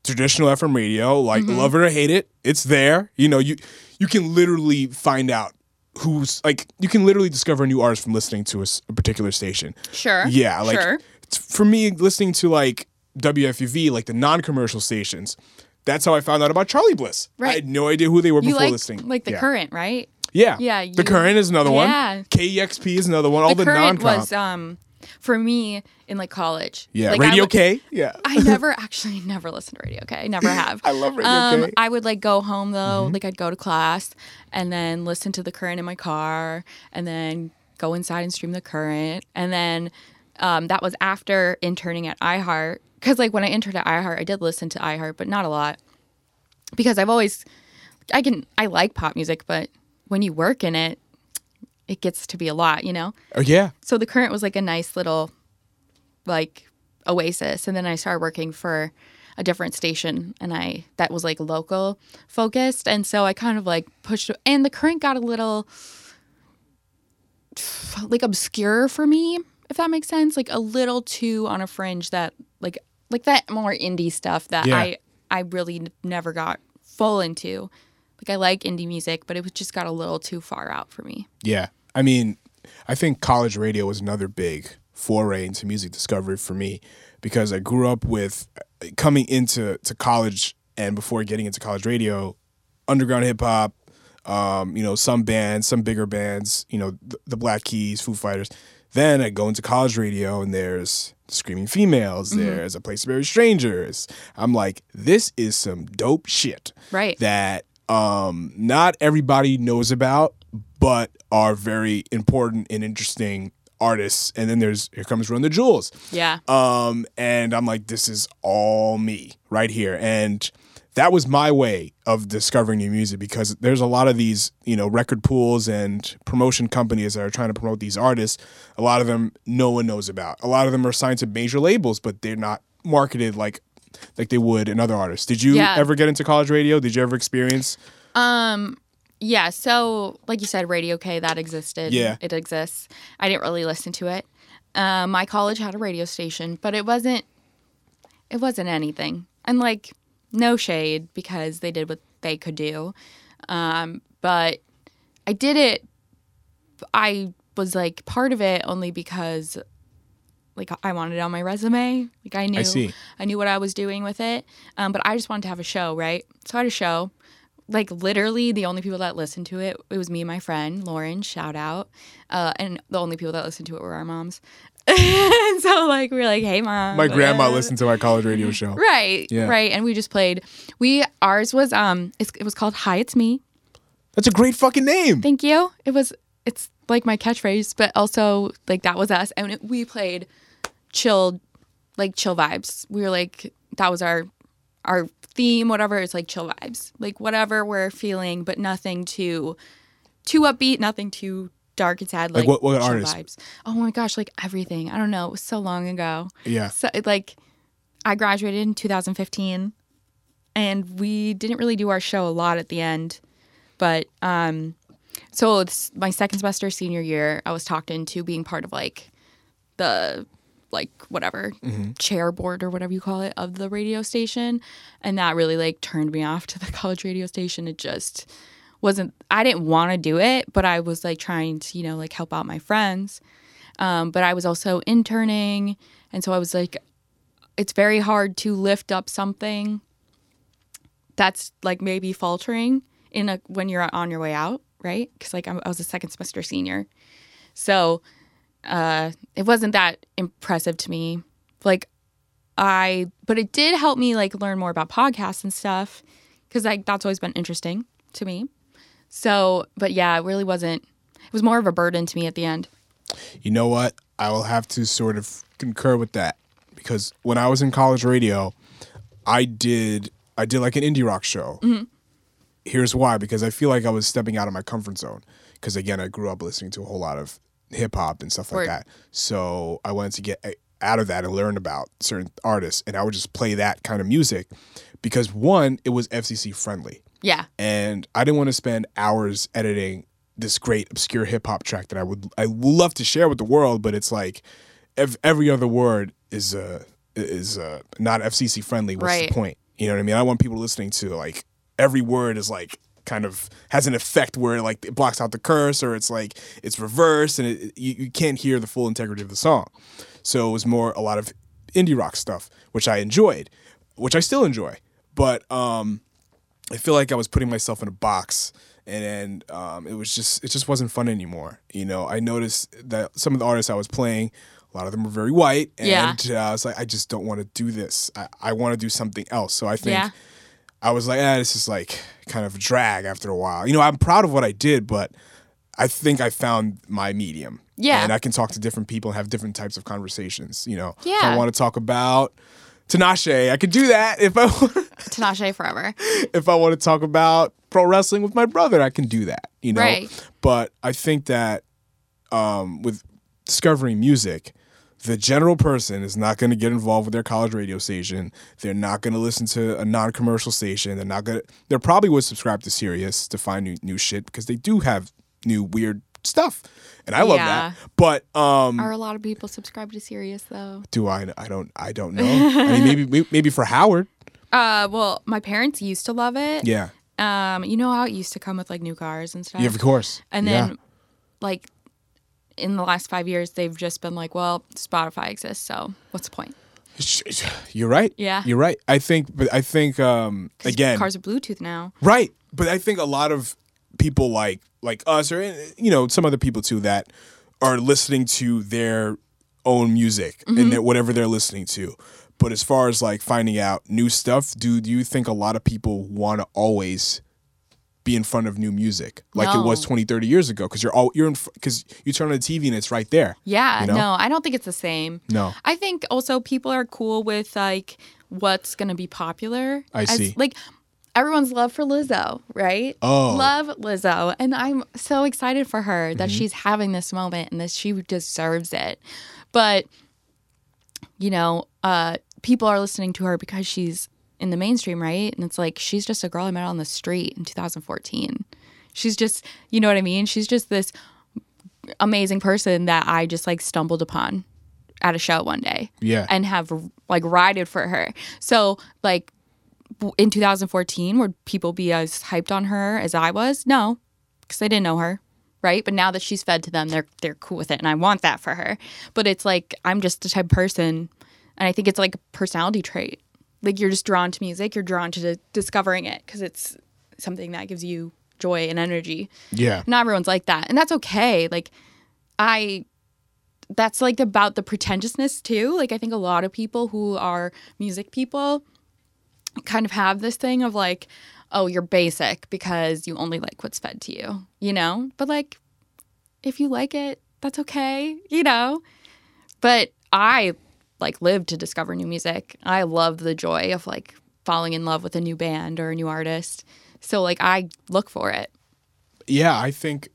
traditional F M radio, like mm-hmm. love it or hate it, it's there. You know, you you can literally find out who's like you can literally discover a new artist from listening to a, a particular station. Sure. Yeah, like sure. For me, listening to like W F U V, like the non-commercial stations, that's how I found out about Charlie Bliss. Right. I had no idea who they were you before like, listening. Like the yeah. Current, right? Yeah. Yeah. You, the Current is another one. Yeah. K E X P is another one. All the, the non com. For me, in like college, yeah, like Radio I would, K, yeah. I never actually never listened to Radio K. I never have. I love Radio um, K. I would like go home though, mm-hmm. like I'd go to class and then listen to The Current in my car, and then go inside and stream The Current, and then um, that was after interning at iHeart, because like when I interned at iHeart, I did listen to iHeart, but not a lot, because I've always, I can, I like pop music, but when you work in it. It gets to be a lot, you know? Oh, yeah. So The Current was like a nice little, like, oasis. And then I started working for a different station, and I that was like local focused. And so I kind of like pushed, and The Current got a little, like, obscure for me, if that makes sense. Like, a little too on a fringe that, like, like that more indie stuff that yeah. I, I really n- never got full into. Like I like indie music, but it just got a little too far out for me. Yeah. I mean, I think college radio was another big foray into music discovery for me, because I grew up with coming into to college and before getting into college radio, underground hip hop, um, you know, some bands, some bigger bands, you know, the, the Black Keys, Foo Fighters. Then I go into college radio and there's Screaming Females, mm-hmm. there's A Place of Very Strangers. I'm like, this is some dope shit. Right. That... Um, not everybody knows about, but are very important and interesting artists. And then there's, here comes Run the Jewels. Yeah. Um, and I'm like, this is all me right here. And that was my way of discovering new music, because there's a lot of these, you know, record pools and promotion companies that are trying to promote these artists. A lot of them no one knows about. A lot of them are signed to major labels, but they're not marketed like like they would in other artists. Did you yeah. ever get into college radio? Did you ever experience? Um, yeah. So like you said, Radio K, that existed. Yeah. It exists. I didn't really listen to it. Uh, my college had a radio station, but it wasn't, it wasn't anything. And like, no shade, because they did what they could do. Um, but I did it. I was like part of it only because like I wanted it on my resume. Like I knew, I, see. I knew what I was doing with it. Um, but I just wanted to have a show, right? So I had a show. Like literally the only people that listened to it, it was me and my friend, Lauren, shout out. Uh, and the only people that listened to it were our moms. And so like we were like, hey mom. My grandma uh, listened to my college radio show. Right, yeah. right. And we just played. We, ours was, um, it's, it was called Hi, It's Me. That's a great fucking name. Thank you. It was, it's like my catchphrase, but also like that was us. And it, we played chill, like chill vibes. We were like, that was our, our theme, whatever. It's like chill vibes, like whatever we're feeling, but nothing too, too upbeat, nothing too dark and sad. Like, like what, what chill artists? Vibes. Oh my gosh, like everything. I don't know. It was so long ago. Yeah. So like, I graduated in two thousand fifteen, and we didn't really do our show a lot at the end, but um, so it's my second semester, senior year, I was talked into being part of like the. like whatever mm-hmm. chair board or whatever you call it of the radio station, and that really like turned me off to the college radio station. It just wasn't, I didn't want to do it, but I was like trying to, you know, like help out my friends, um but I was also interning, and so I was like, it's very hard to lift up something that's like maybe faltering in a when you're on your way out, right? Because like I was a second semester senior, so Uh, it wasn't that impressive to me. Like I, but it did help me like learn more about podcasts and stuff. Cause like that's always been interesting to me. So, but yeah, it really wasn't, it was more of a burden to me at the end. You know what? I will have to sort of concur with that, because when I was in college radio, I did, I did like an indie rock show. Mm-hmm. Here's why, because I feel like I was stepping out of my comfort zone. Cause again, I grew up listening to a whole lot of hip hop and stuff like Word. that. So I wanted to get out of that and learn about certain artists, and I would just play that kind of music because one, it was F C C friendly. Yeah. And I didn't want to spend hours editing this great obscure hip hop track that I would I love to share with the world, but it's like ev- every other word is uh is uh not F C C friendly. What's right. the point? You know what I mean? I want people listening to like every word is like kind of has an effect where like it blocks out the curse or it's like it's reversed and it, you, you can't hear the full integrity of the song. So it was more a lot of indie rock stuff, which I enjoyed, which I still enjoy. But um, I feel like I was putting myself in a box, and, and um, it was just it just wasn't fun anymore. You know, I noticed that some of the artists I was playing, a lot of them were very white, and yeah. uh, I was like, I just don't want to do this. I, I want to do something else. So I think. Yeah. I was like, ah, eh, this is like kind of a drag after a while. You know, I'm proud of what I did, but I think I found my medium. Yeah. And I can talk to different people and have different types of conversations, you know. Yeah. If I want to talk about Tinashe, I could do that. If I want Tinashe forever. If I want to talk about pro wrestling with my brother, I can do that, you know. Right. But I think that um, with discovering music, the general person is not going to get involved with their college radio station. They're not going to listen to a non-commercial station. They're not going to. They probably would subscribe to Sirius to find new new shit because they do have new weird stuff, and I love yeah. that. But um, are a lot of people subscribe to Sirius though? Do I? I don't. I don't know. I mean, maybe maybe for Howard. Uh, well, my parents used to love it. Yeah. Um, you know how it used to come with like new cars and stuff. Yeah, of course. And then, yeah. like. in the last five years, they've just been like, well, Spotify exists, so what's the point? You're right. Yeah. You're right. I think, but I think, um, again. Cars are Bluetooth now. Right. But I think a lot of people like like us or, you know, some other people too that are listening to their own music mm-hmm. and their, whatever they're listening to. But as far as like finding out new stuff, do, do you think a lot of people want to always be in front of new music like no. it was twenty, thirty years ago? Because you're all you're in because you turn on the T V and it's right there. Yeah, you know? No, I don't think it's the same. No, I think also people are cool with like what's gonna be popular. I as, see, like everyone's love for Lizzo, right? Oh, love Lizzo, and I'm so excited for her that mm-hmm. she's having this moment and that she deserves it. But you know, uh, people are listening to her because she's in the mainstream, right? And it's like, she's just a girl I met on the street in two thousand fourteen. She's just, you know what I mean? She's just this amazing person that I just like stumbled upon at a show one day. Yeah. And have like rided for her. So like in two thousand fourteen, would people be as hyped on her as I was? No, because they didn't know her. Right? But now that she's fed to them, they're they're cool with it. And I want that for her. But it's like, I'm just the type of person. And I think it's like a personality trait. Like, you're just drawn to music. You're drawn to d- discovering it because it's something that gives you joy and energy. Yeah. Not everyone's like that. And that's okay. Like, I, that's like about the pretentiousness too. Like, I think a lot of people who are music people kind of have this thing of like, oh, you're basic because you only like what's fed to you, you know? But, like, if you like it, that's okay, you know? But I, like, live to discover new music. I love the joy of, like, falling in love with a new band or a new artist. So, like, I look for it. Yeah, I think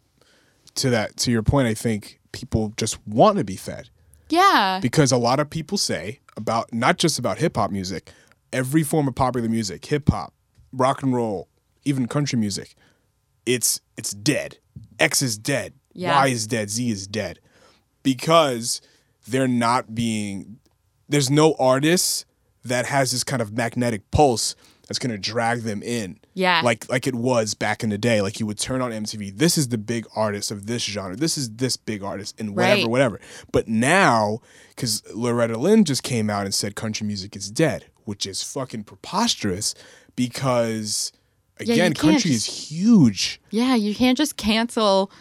to that, to your point, I think people just want to be fed. Yeah. Because a lot of people say about, not just about hip-hop music, every form of popular music, hip-hop, rock and roll, even country music, it's it's dead. X is dead. Yeah. Y is dead. Z is dead. Because they're not being, there's no artist that has this kind of magnetic pulse that's going to drag them in. Yeah. Like like it was back in the day. Like, you would turn on M T V. This is the big artist of this genre. This is this big artist and whatever, right. whatever. But now, because Loretta Lynn just came out and said country music is dead, which is fucking preposterous. Because, again, yeah, country just, is huge. Yeah, you can't just cancel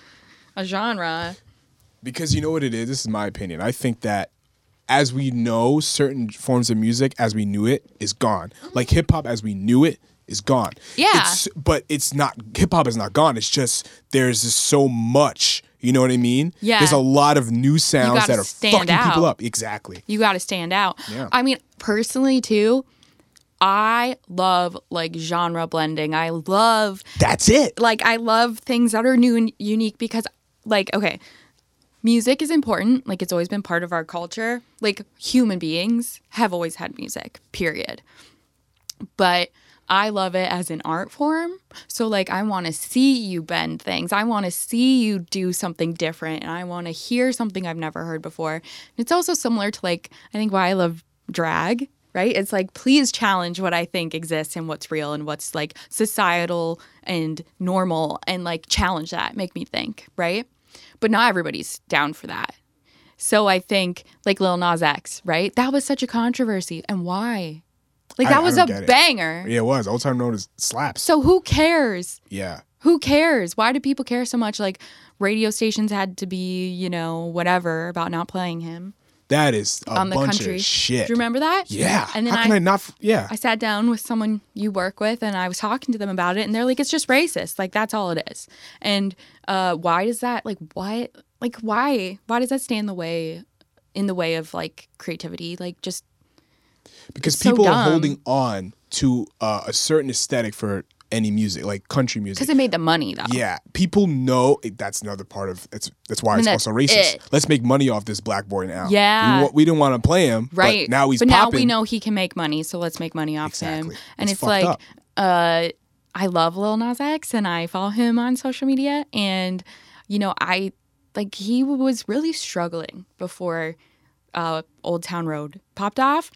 a genre. Because you know what it is? This is my opinion. I think that as we know, certain forms of music, as we knew it, is gone. Like, hip-hop as we knew it is gone. Yeah. It's, but it's not, hip-hop is not gone. It's just, there's just so much, you know what I mean? Yeah. There's a lot of new sounds that are fucking out. people up. Exactly. You gotta stand out. Yeah. I mean, personally, too, I love, like, genre blending. I love... That's it. Like, I love things that are new and unique because, like, okay, music is important. Like, it's always been part of our culture. Like, human beings have always had music, period. But I love it as an art form. So, like, I want to see you bend things. I want to see you do something different. And I want to hear something I've never heard before. And it's also similar to, like, I think why I love drag. Right? It's like, please challenge what I think exists and what's real and what's like societal and normal, and like challenge that, make me think, right? But not everybody's down for that. So I think like Lil Nas X, right? That was such a controversy. And why? Like, that I, was I a banger. It. Yeah, it was. Old time known as slaps. So who cares? Yeah. Who cares? Why do people care so much? Like, radio stations had to be, you know, whatever about not playing him. That is a um, bunch country. of shit. Do you remember that? Yeah. And then How can I, I not? F- yeah. I sat down with someone you work with, and I was talking to them about it, and they're like, "It's just racist. Like, that's all it is." And uh, why does that? Like, why? Like, why? Why does that stay in the way? In the way of like creativity? Like, just because people so are holding on to uh, a certain aesthetic for any music, like country music, because it made the money though. Yeah, people know it, that's another part of it's. That's why I mean, it's that's also racist. It. Let's make money off this black boy now. Yeah, we, we didn't want to play him, right? But now he's but popping. Now we know he can make money, so let's make money off exactly. him. And it's, it's like, up. uh, I love Lil Nas X, and I follow him on social media, and you know, I like he was really struggling before uh, Old Town Road popped off,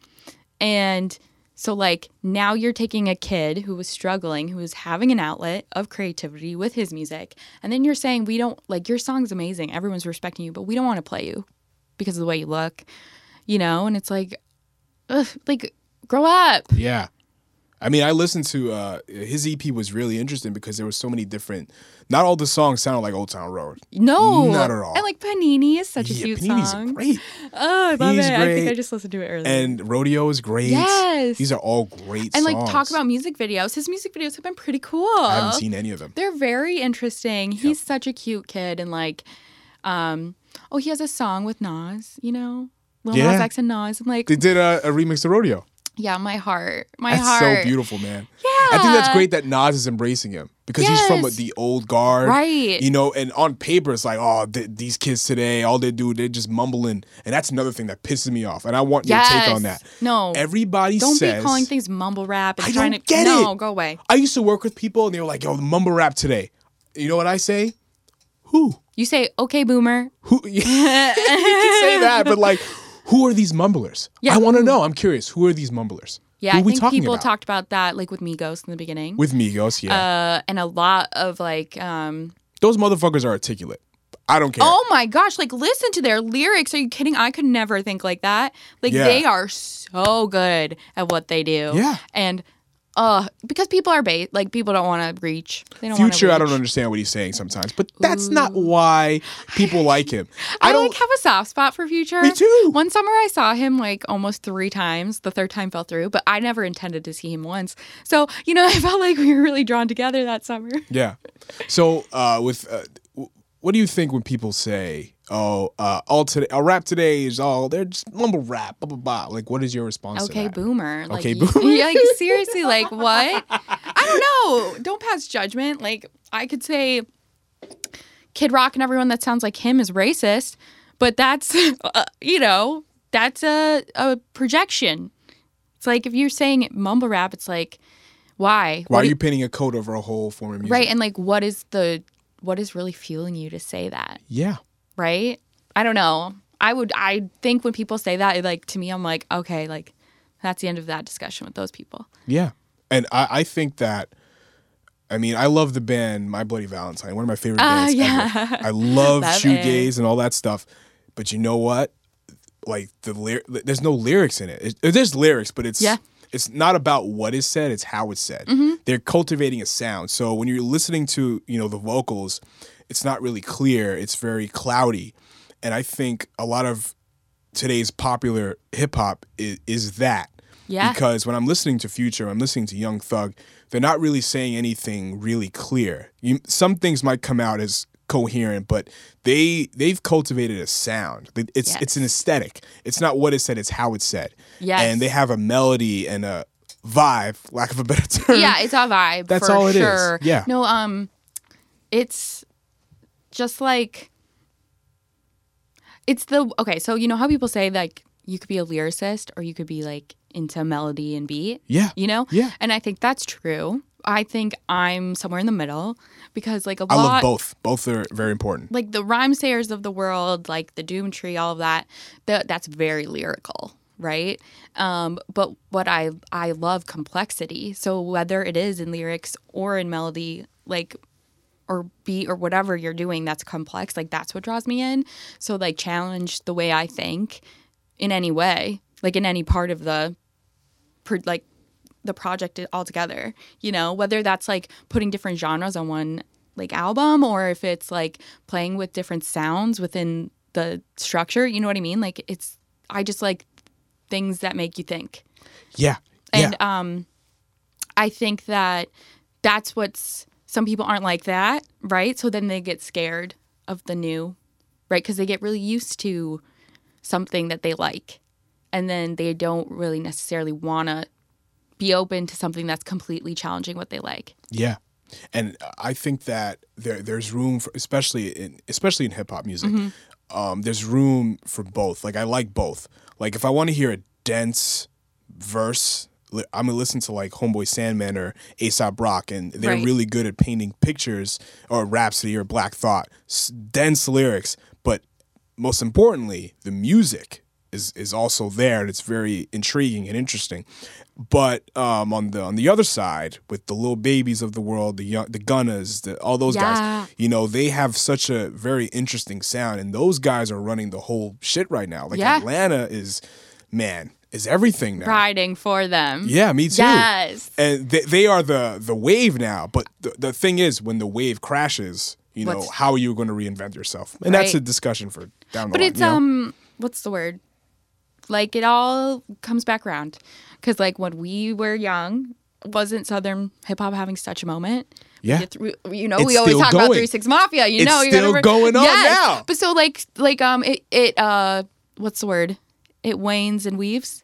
and. So, like, now you're taking a kid who was struggling, who was having an outlet of creativity with his music, and then you're saying, we don't, like, your song's amazing, everyone's respecting you, but we don't want to play you because of the way you look, you know? And it's like, ugh, like, grow up. Yeah. I mean, I listened to, uh, his E P was really interesting because there were so many different, not all the songs sounded like Old Town Road. No. Not at all. And, like, Panini is such yeah, a cute Panini's song. Panini's great. Oh, I love He's it. Great. I think I just listened to it earlier. And Rodeo is great. Yes. These are all great and, songs. And, like, talk about music videos. His music videos have been pretty cool. I haven't seen any of them. They're very interesting. Yep. He's such a cute kid. And, like, um, oh, he has a song with Nas, you know? Lil yeah. Nas X and Nas. And, like, they did a, a remix of Rodeo. Yeah, my heart. My that's heart. That's so beautiful, man. Yeah. I think that's great that Nas is embracing him because yes. he's from the old guard. Right. You know, and on paper, it's like, oh, th- these kids today, all they do, they're just mumbling. And that's another thing that pisses me off. And I want yes. your take on that. No. Everybody don't says. Don't be calling things mumble rap. And I trying don't to, get no, it. No, go away. I used to work with people and they were like, yo, the mumble rap today. You know what I say? Who? You say, okay, boomer. Who? You can say that, but like, who are these mumblers? Yeah. I want to know. I'm curious. Who are these mumblers? Yeah, who are I we think talking people about? Talked about that like with Migos in the beginning. With Migos, yeah. Uh, and a lot of like... Um, those motherfuckers are articulate. I don't care. Oh my gosh. Like listen to their lyrics. Are you kidding? I could never think like that. Like yeah. they are so good at what they do. Yeah. And uh, because people are bait. Like people don't want to reach. They don't Future, reach. I don't understand what he's saying sometimes. But that's Ooh. Not why people like him. I, I don't like have a soft spot for Future. Me too. One summer I saw him like almost three times. The third time fell through. But I never intended to see him once. So, you know, I felt like we were really drawn together that summer. Yeah. So uh, with... Uh, what do you think when people say, "Oh, uh, all today, all rap today is all they're just mumble rap, blah blah blah"? Like, what is your response? Okay, to that? Boomer. Okay, like, boomer. Like seriously, like what? I don't know. Don't pass judgment. Like I could say, Kid Rock and everyone that sounds like him is racist, but that's uh, you know that's a a projection. It's like if you're saying mumble rap, it's like why? Why what are you pinning a coat over a whole form of music? Right, and like what is the What is really fueling you to say that? Yeah. Right? I don't know. I would, I think when people say that, it like to me, I'm like, okay, like that's the end of that discussion with those people. Yeah. And I, I think that, I mean, I love the band My Bloody Valentine, one of my favorite uh, bands yeah. ever. I love shoegaze and all that stuff. But you know what? Like the lyric, there's no lyrics in it. it there's lyrics, but it's. Yeah. It's not about what is said, it's how it's said. Mm-hmm. They're cultivating a sound. So when you're listening to, you know, the vocals, it's not really clear. It's very cloudy. And I think a lot of today's popular hip-hop is, is that. Yeah. Because when I'm listening to Future, I'm listening to Young Thug, they're not really saying anything really clear. You, some things might come out as coherent, but they they've cultivated a sound. It's yes. it's an aesthetic. It's not what is said, it's how it's said. Yes. And they have a melody and a vibe, lack of a better term. Yeah, it's a vibe. That's for all it sure. is. Yeah. No, um it's just like it's the okay, so you know how people say like you could be a lyricist or you could be like into melody and beat. Yeah. You know? Yeah. And I think that's true. I think I'm somewhere in the middle because like a lot. I love both. Both are very important. Like the rhyme sayers of the world, like the Doomtree, all of that. The, that's very lyrical, right? Um, but what I I love complexity. So whether it is in lyrics or in melody, like or beat or whatever you're doing, that's complex. Like that's what draws me in. So like challenge the way I think in any way, like in any part of the, like. the project altogether, you know, whether that's like putting different genres on one like album or if it's like playing with different sounds within the structure, you know what I mean? Like it's, I just like things that make you think. Yeah. And yeah. um, I think that that's what's, some people aren't like that, right? So then they get scared of the new, right? Because they get really used to something that they like and then they don't really necessarily want to be open to something that's completely challenging what they like. Yeah. And I think that there there's room for, especially in especially in hip hop music. Mm-hmm. Um, there's room for both. Like I like both. Like if I want to hear a dense verse, I'm gonna listen to like Homeboy Sandman or A$AP Rock, and they're right. really good at painting pictures or Rhapsody or Black Thought, dense lyrics. But most importantly, the music is is also there, and it's very intriguing and interesting. But um, on the on the other side, with the Lil Babies of the world, the young, the Gunnas, the, all those yeah. guys, you know, they have such a very interesting sound, and those guys are running the whole shit right now. Like yeah. Atlanta is, man, is everything now. Riding for them. Yeah, me too. Yes, and they, they are the the wave now. But the, the thing is, when the wave crashes, you know, what's, how are you going to reinvent yourself? And right. that's a discussion for down the but line. But it's you know? um, what's the word? Like, it all comes back around. Because, like, when we were young, wasn't Southern hip-hop having such a moment? Yeah. We, you know, it's we always talk going. About three six Mafia. You it's know, It's still remember? Going on yes. now. But so, like, like um, it, it uh, what's the word? It wanes and weaves.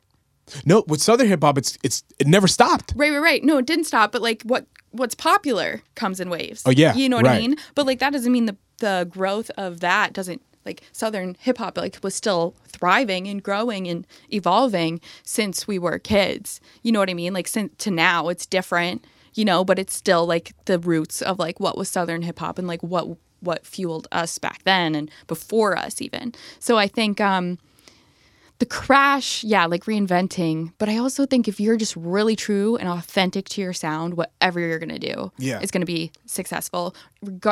No, with Southern hip hop, it's it's it never stopped. Right, right, right. No, it didn't stop. But like, what what's popular comes in waves. Oh yeah, you know what right. I mean. But like, that doesn't mean the the growth of that doesn't like Southern hip hop like was still thriving and growing and evolving since we were kids. You know what I mean? Like since to now, it's different. You know, but it's still like the roots of like what was Southern hip hop and like what what fueled us back then and before us even. So I think. um The crash, yeah, like reinventing. But I also think if you're just really true and authentic to your sound, whatever you're going to do yeah. is going to be successful.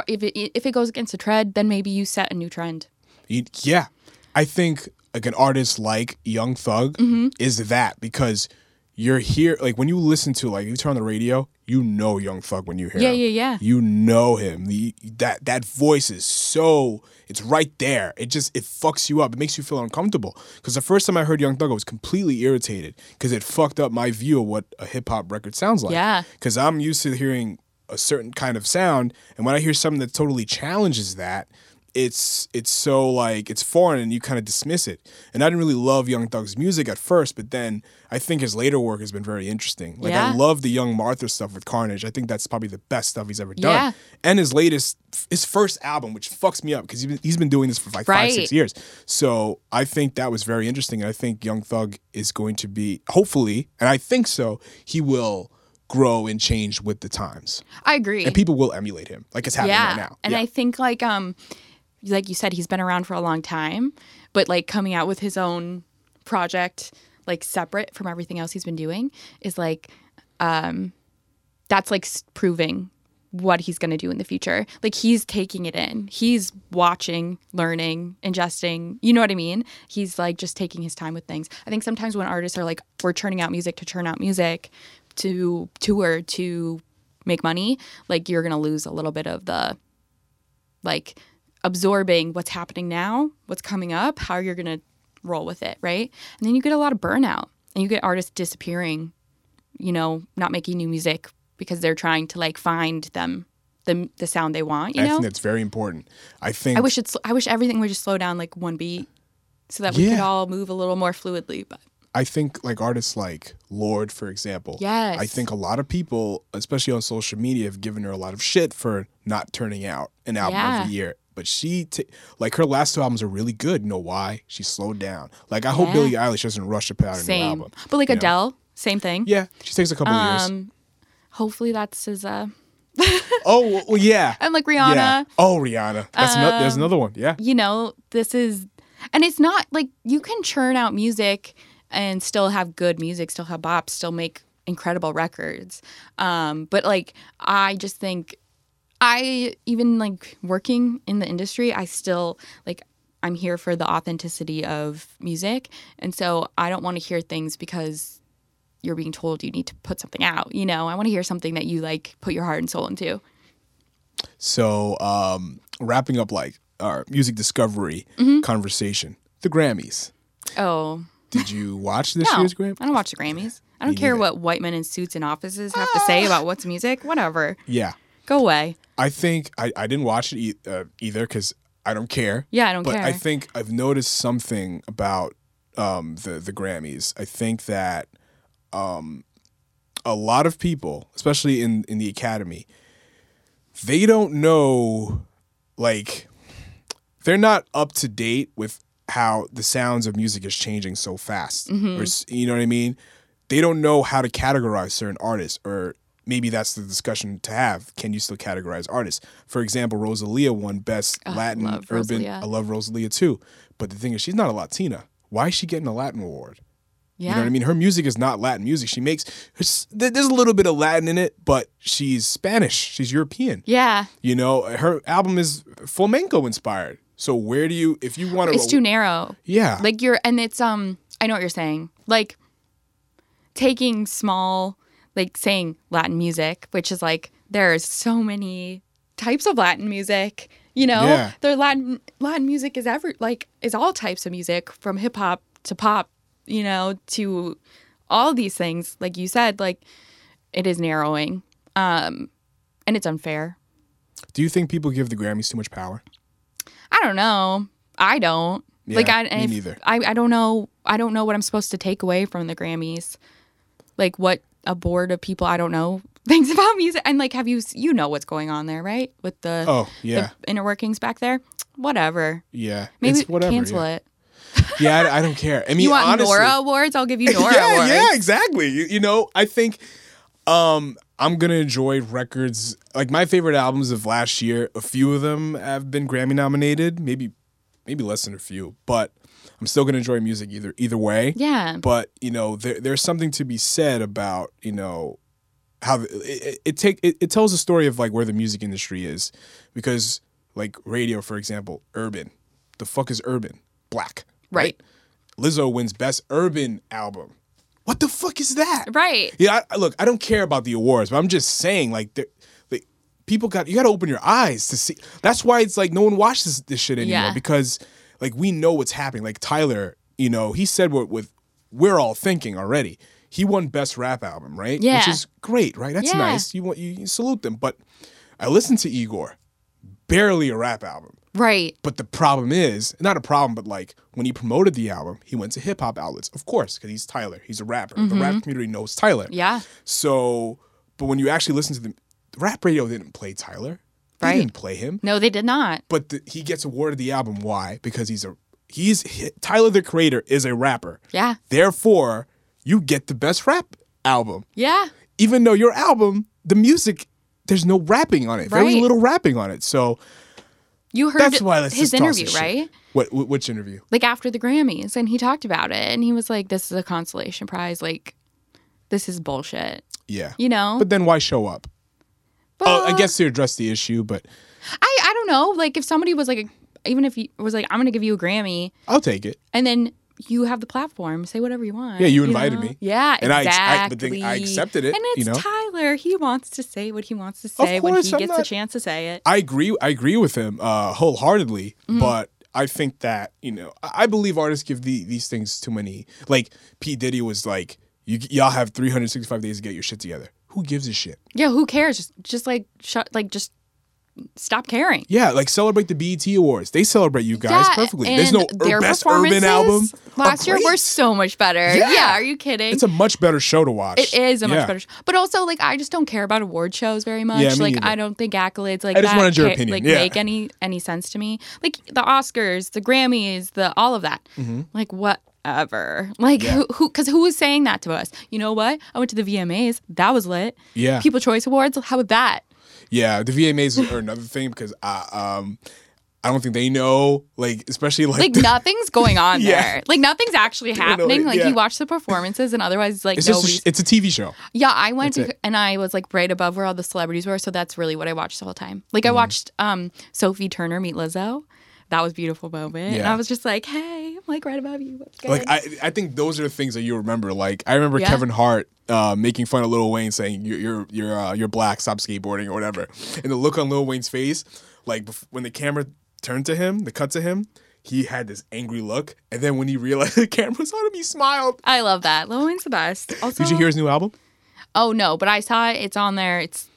If it, if it goes against a trend, then maybe you set a new trend. Yeah. I think like an artist like Young Thug mm-hmm. is that because you're here. Like when you listen to, like you turn on the radio, you know Young Thug when you hear yeah, him. Yeah, yeah, yeah. You know him. The, that, that voice is so... It's right there. It just, it fucks you up. It makes you feel uncomfortable. Because the first time I heard Young Thug, I was completely irritated because it fucked up my view of what a hip-hop record sounds like. Yeah. Because I'm used to hearing a certain kind of sound, and when I hear something that totally challenges that, it's it's so, like, it's foreign, and you kind of dismiss it. And I didn't really love Young Thug's music at first, but then I think his later work has been very interesting. Like, yeah. I love the Young Martha stuff with Carnage. I think that's probably the best stuff he's ever done. Yeah. And his latest, his first album, which fucks me up, because he's been doing this for, like, right. five, six years. So I think that was very interesting, and I think Young Thug is going to be, hopefully, and I think so, he will... grow and change with the times. I agree. And people will emulate him, like it's happening yeah. right now. And yeah. I think, like, um, like you said, he's been around for a long time, but like coming out with his own project, like separate from everything else he's been doing, is like, um, that's like proving what he's going to do in the future. Like he's taking it in, he's watching, learning, ingesting. You know what I mean? He's like just taking his time with things. I think sometimes when artists are like, we're churning out music to churn out music. to tour to make money, like you're gonna lose a little bit of the like absorbing what's happening now, what's coming up, how you're gonna roll with it, right? And then you get a lot of burnout and you get artists disappearing, you know, not making new music because they're trying to like find them the the sound they want, you know? I think that's very important. I think I wish it's I wish everything would just slow down like one beat so that we yeah. could all move a little more fluidly, but I think like artists like Lorde, for example, yes. I think a lot of people, especially on social media, have given her a lot of shit for not turning out an album yeah. every year. But she, t- like her last two albums are really good. You know why? She slowed down. Like I yeah. hope Billie Eilish doesn't rush to put out a same. new album. But like Adele, know? Same thing. Yeah, she takes a couple um, years. Hopefully that's his... Uh... oh, well, yeah. And like Rihanna. Yeah. Oh, Rihanna. That's um, no- there's another one, yeah. You know, this is... And it's not like you can churn out music... and still have good music, still have bops, still make incredible records. Um, but, like, I just think I, even, like, working in the industry, I still, like, I'm here for the authenticity of music. And so I don't want to hear things because you're being told you need to put something out, you know? I want to hear something that you, like, put your heart and soul into. So um, wrapping up, like, our music discovery mm-hmm. conversation, the Grammys. Oh, did you watch this no, year's Grammys? I don't watch the Grammys. I don't Me care neither. What white men in suits and offices have ah. to say about what's music. Whatever. Yeah. Go away. I think I, I didn't watch it e- uh, either because I don't care. Yeah, I don't but care. But I think I've noticed something about um, the, the Grammys. I think that um, a lot of people, especially in, in the Academy, they don't know, like, they're not up to date with how the sounds of music is changing so fast. Mm-hmm. Or, you know what I mean? They don't know how to categorize certain artists, or maybe that's the discussion to have. Can you still categorize artists? For example, Rosalia won Best oh, Latin Urban. Rosalia. I love Rosalia too. But the thing is, she's not a Latina. Why is she getting a Latin award? Yeah. You know what I mean? Her music is not Latin music. She makes, there's a little bit of Latin in it, but she's Spanish. She's European. Yeah. You know, her album is flamenco inspired. So where do you, if you want to... It's too narrow. Yeah. Like you're, and it's, um, I know what you're saying. Like taking small, like saying Latin music, which is like, there's so many types of Latin music, you know? Yeah. Their Latin, Latin music is ever, like, is all types of music from hip hop to pop, you know, to all these things. Like you said, like it is narrowing. Um, and it's unfair. Do you think people give the Grammys too much power? I don't know. I don't. Yeah, like I, me if, neither. I, I don't know. I don't know what I'm supposed to take away from the Grammys. Like what a board of people I don't know thinks about music. And like, have you you know what's going on there, right? With the oh yeah the inner workings back there. Whatever. Yeah. Maybe it's whatever, cancel yeah. it. Yeah, I, I don't care. I mean, you want honestly, Nora awards? I'll give you Nora yeah, awards. Yeah, exactly. You, you know, I think um, I'm gonna enjoy records. Like my favorite albums of last year, a few of them have been Grammy nominated. Maybe. Maybe less than a few, but I'm still gonna enjoy music either either way. Yeah. But you know, there, there's something to be said about you know how the, it it, take, it it tells a story of like where the music industry is, because like radio, for example, urban. The fuck is urban? Black. Right. right. Lizzo wins best urban album. What the fuck is that? Right. Yeah. I, look, I don't care about the awards, but I'm just saying like there. People got, you got to open your eyes to see. That's why it's like no one watches this shit anymore yeah. because like we know what's happening. Like Tyler, you know, he said what with we're all thinking already. He won best rap album, right? Yeah. Which is great, right? That's yeah. nice. You want you, you salute them. But I listened to Igor, barely a rap album. Right. But the problem is, not a problem, but like when he promoted the album, he went to hip hop outlets, of course, because he's Tyler. He's a rapper. Mm-hmm. The rap community knows Tyler. Yeah. So, but when you actually listen to the rap radio didn't play Tyler. They right. didn't play him. No, they did not. But the, he gets awarded the album. Why? Because he's a he's he, Tyler the Creator is a rapper. Yeah. Therefore, you get the best rap album. Yeah. Even though your album, the music, there's no rapping on it. Right. Very little rapping on it. So you heard that's why his interview, right? What which interview? Like after the Grammys, and he talked about it, and he was like, "This is a consolation prize. Like, this is bullshit." Yeah. You know. But then why show up? But, oh, I guess to address the issue, but I, I don't know. Like, if somebody was like, even if he was like, I'm going to give you a Grammy, I'll take it. And then you have the platform, say whatever you want. Yeah, you invited you know? me. Yeah, and exactly. I, I, but then I accepted it. And it's you know? Tyler. He wants to say what he wants to say course, when he I'm gets not... the chance to say it. I agree. I agree with him uh, wholeheartedly. Mm-hmm. But I think that you know, I believe artists give the, these things too many. Like P Diddy was like, you, y'all have three hundred sixty-five days to get your shit together. Who gives a shit? Yeah, who cares? Just, just like, shut, like, just stop caring. Yeah, like celebrate the B E T Awards. They celebrate you guys yeah, perfectly. And there's no their best urban album. Last year were so much better. Yeah. yeah, are you kidding? It's a much better show to watch. It is a yeah. much better show. But also, like, I just don't care about award shows very much. Yeah, me like, neither. I don't think accolades like I just that wanted your opinion. Like yeah. make any any sense to me. Like the Oscars, the Grammys, the all of that. Mm-hmm. Like what? Ever like yeah. who, who cause who was saying that to us? You know what? I went to the V M As. That was lit. Yeah. People Choice Awards. How about that? Yeah, the V M As are another thing because I um I don't think they know like especially like like the, nothing's going on yeah. there. Like nothing's actually happening. Know, like yeah. you watch the performances and otherwise like it's no. Just a, it's a T V show. Yeah, I went to, and I was like right above where all the celebrities were, so that's really what I watched the whole time. Like mm-hmm. I watched um Sophie Turner meet Lizzo. That was a beautiful moment. Yeah. And I was just like, hey, I'm like right above you. What's good? Like, I I think those are the things that you remember. Like, I remember yeah. Kevin Hart uh, making fun of Lil Wayne saying, you're you're you're, uh, you're black, stop skateboarding or whatever. And the look on Lil Wayne's face, like bef- when the camera turned to him, the cut to him, he had this angry look. And then when he realized the camera was on him, he smiled. I love that. Lil Wayne's the best. Also, did you hear his new album? Oh, no. But I saw it. It's on there. It's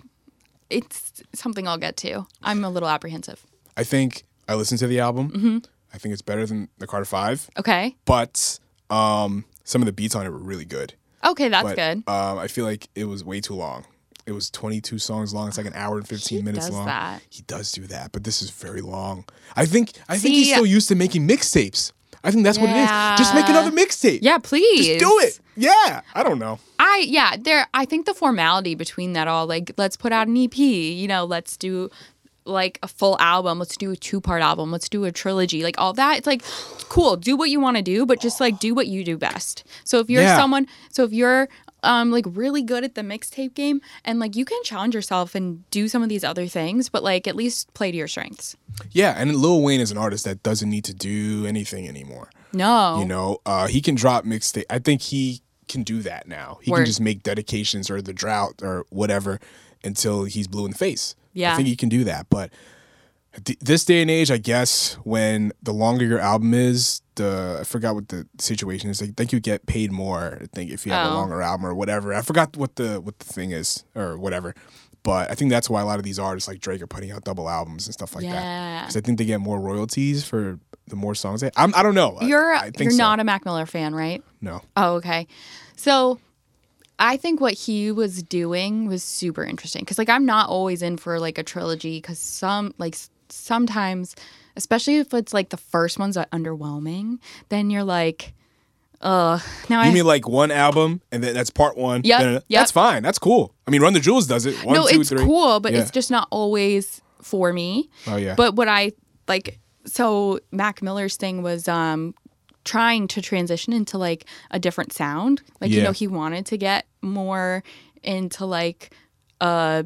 It's something I'll get to. I'm a little apprehensive. I think... I listened to the album. Mm-hmm. I think it's better than the Carter Five. Okay. But um, some of the beats on it were really good. Okay, that's but, good. Um, I feel like it was way too long. It was twenty-two songs long. It's like an hour and fifteen he minutes does long. That. He does do that, but this is very long. I think I See, think he's so used to making mixtapes. I think that's yeah. what it is. Just make another mixtape. Yeah, please. Just do it. Yeah. I don't know. I yeah, there I think the formality between that all, like let's put out an E P, you know, let's do like a full album, let's do a two-part album, let's do a trilogy, like all that. It's like, cool, do what you want to do, but just like do what you do best. So if you're yeah. someone, so if you're um like really good at the mixtape game, and like you can challenge yourself and do some of these other things, but like at least play to your strengths. Yeah, and Lil Wayne is an artist that doesn't need to do anything anymore. No. You know, uh, he can drop mixtape. I think he can do that now. He Word. Can just make dedications or the drought or whatever until he's blue in the face. Yeah. I think you can do that. But th- this day and age, I guess, when the longer your album is, the I forgot what the situation is. I think you get paid more, I think, if you have oh. a longer album or whatever. I forgot what the what the thing is or whatever. But I think that's why a lot of these artists like Drake are putting out double albums and stuff like yeah. that. Because I think they get more royalties for the more songs they I'm, I don't know. You're I, I think you're so. Not a Mac Miller fan, right? No. Oh, okay. So I think what he was doing was super interesting because, like, I'm not always in for, like, a trilogy because some, like, sometimes, especially if it's, like, the first one's underwhelming, then you're like, uh, now you I... You mean, like, one album and then that's part one? Yeah. Yep. That's fine. That's cool. I mean, Run the Jewels does it. One, no, two, it's three. Cool, but yeah. It's just not always for me. Oh, yeah. But what I, like, so Mac Miller's thing was, um... trying to transition into, like, a different sound. Like, yeah. You know, he wanted to get more into, like, a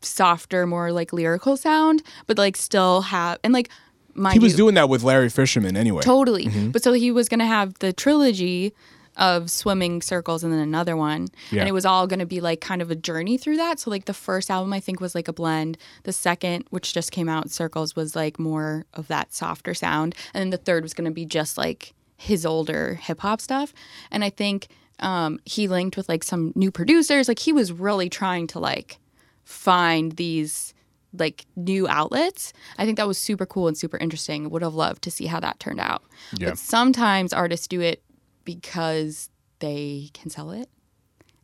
softer, more, like, lyrical sound, but, like, still have... And, like, my He was you, doing that with Larry Fisherman anyway. Totally. Mm-hmm. But so he was going to have the trilogy of Swimming Circles and then another one. Yeah. And it was all going to be, like, kind of a journey through that. So, like, the first album, I think, was, like, a blend. The second, which just came out, Circles, was, like, more of that softer sound. And then the third was going to be just, like... his older hip-hop stuff. And I think um, he linked with, like, some new producers. Like, he was really trying to, like, find these, like, new outlets. I think that was super cool and super interesting. Would have loved to see how that turned out. Yeah. But sometimes artists do it because they can sell it.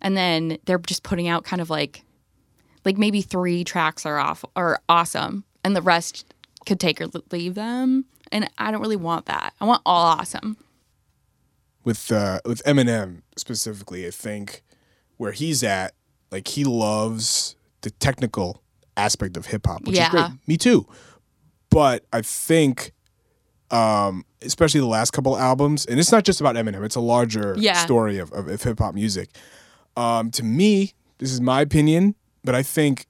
And then they're just putting out kind of, like, like maybe three tracks are off are awesome. And the rest could take or leave them. And I don't really want that. I want all awesome. With uh, with Eminem specifically, I think where he's at, like, he loves the technical aspect of hip hop, which yeah. is great. Me too. But I think, um, especially the last couple albums, and it's not just about Eminem. It's a larger yeah. story of, of, of hip hop music. Um, to me, this is my opinion, but I think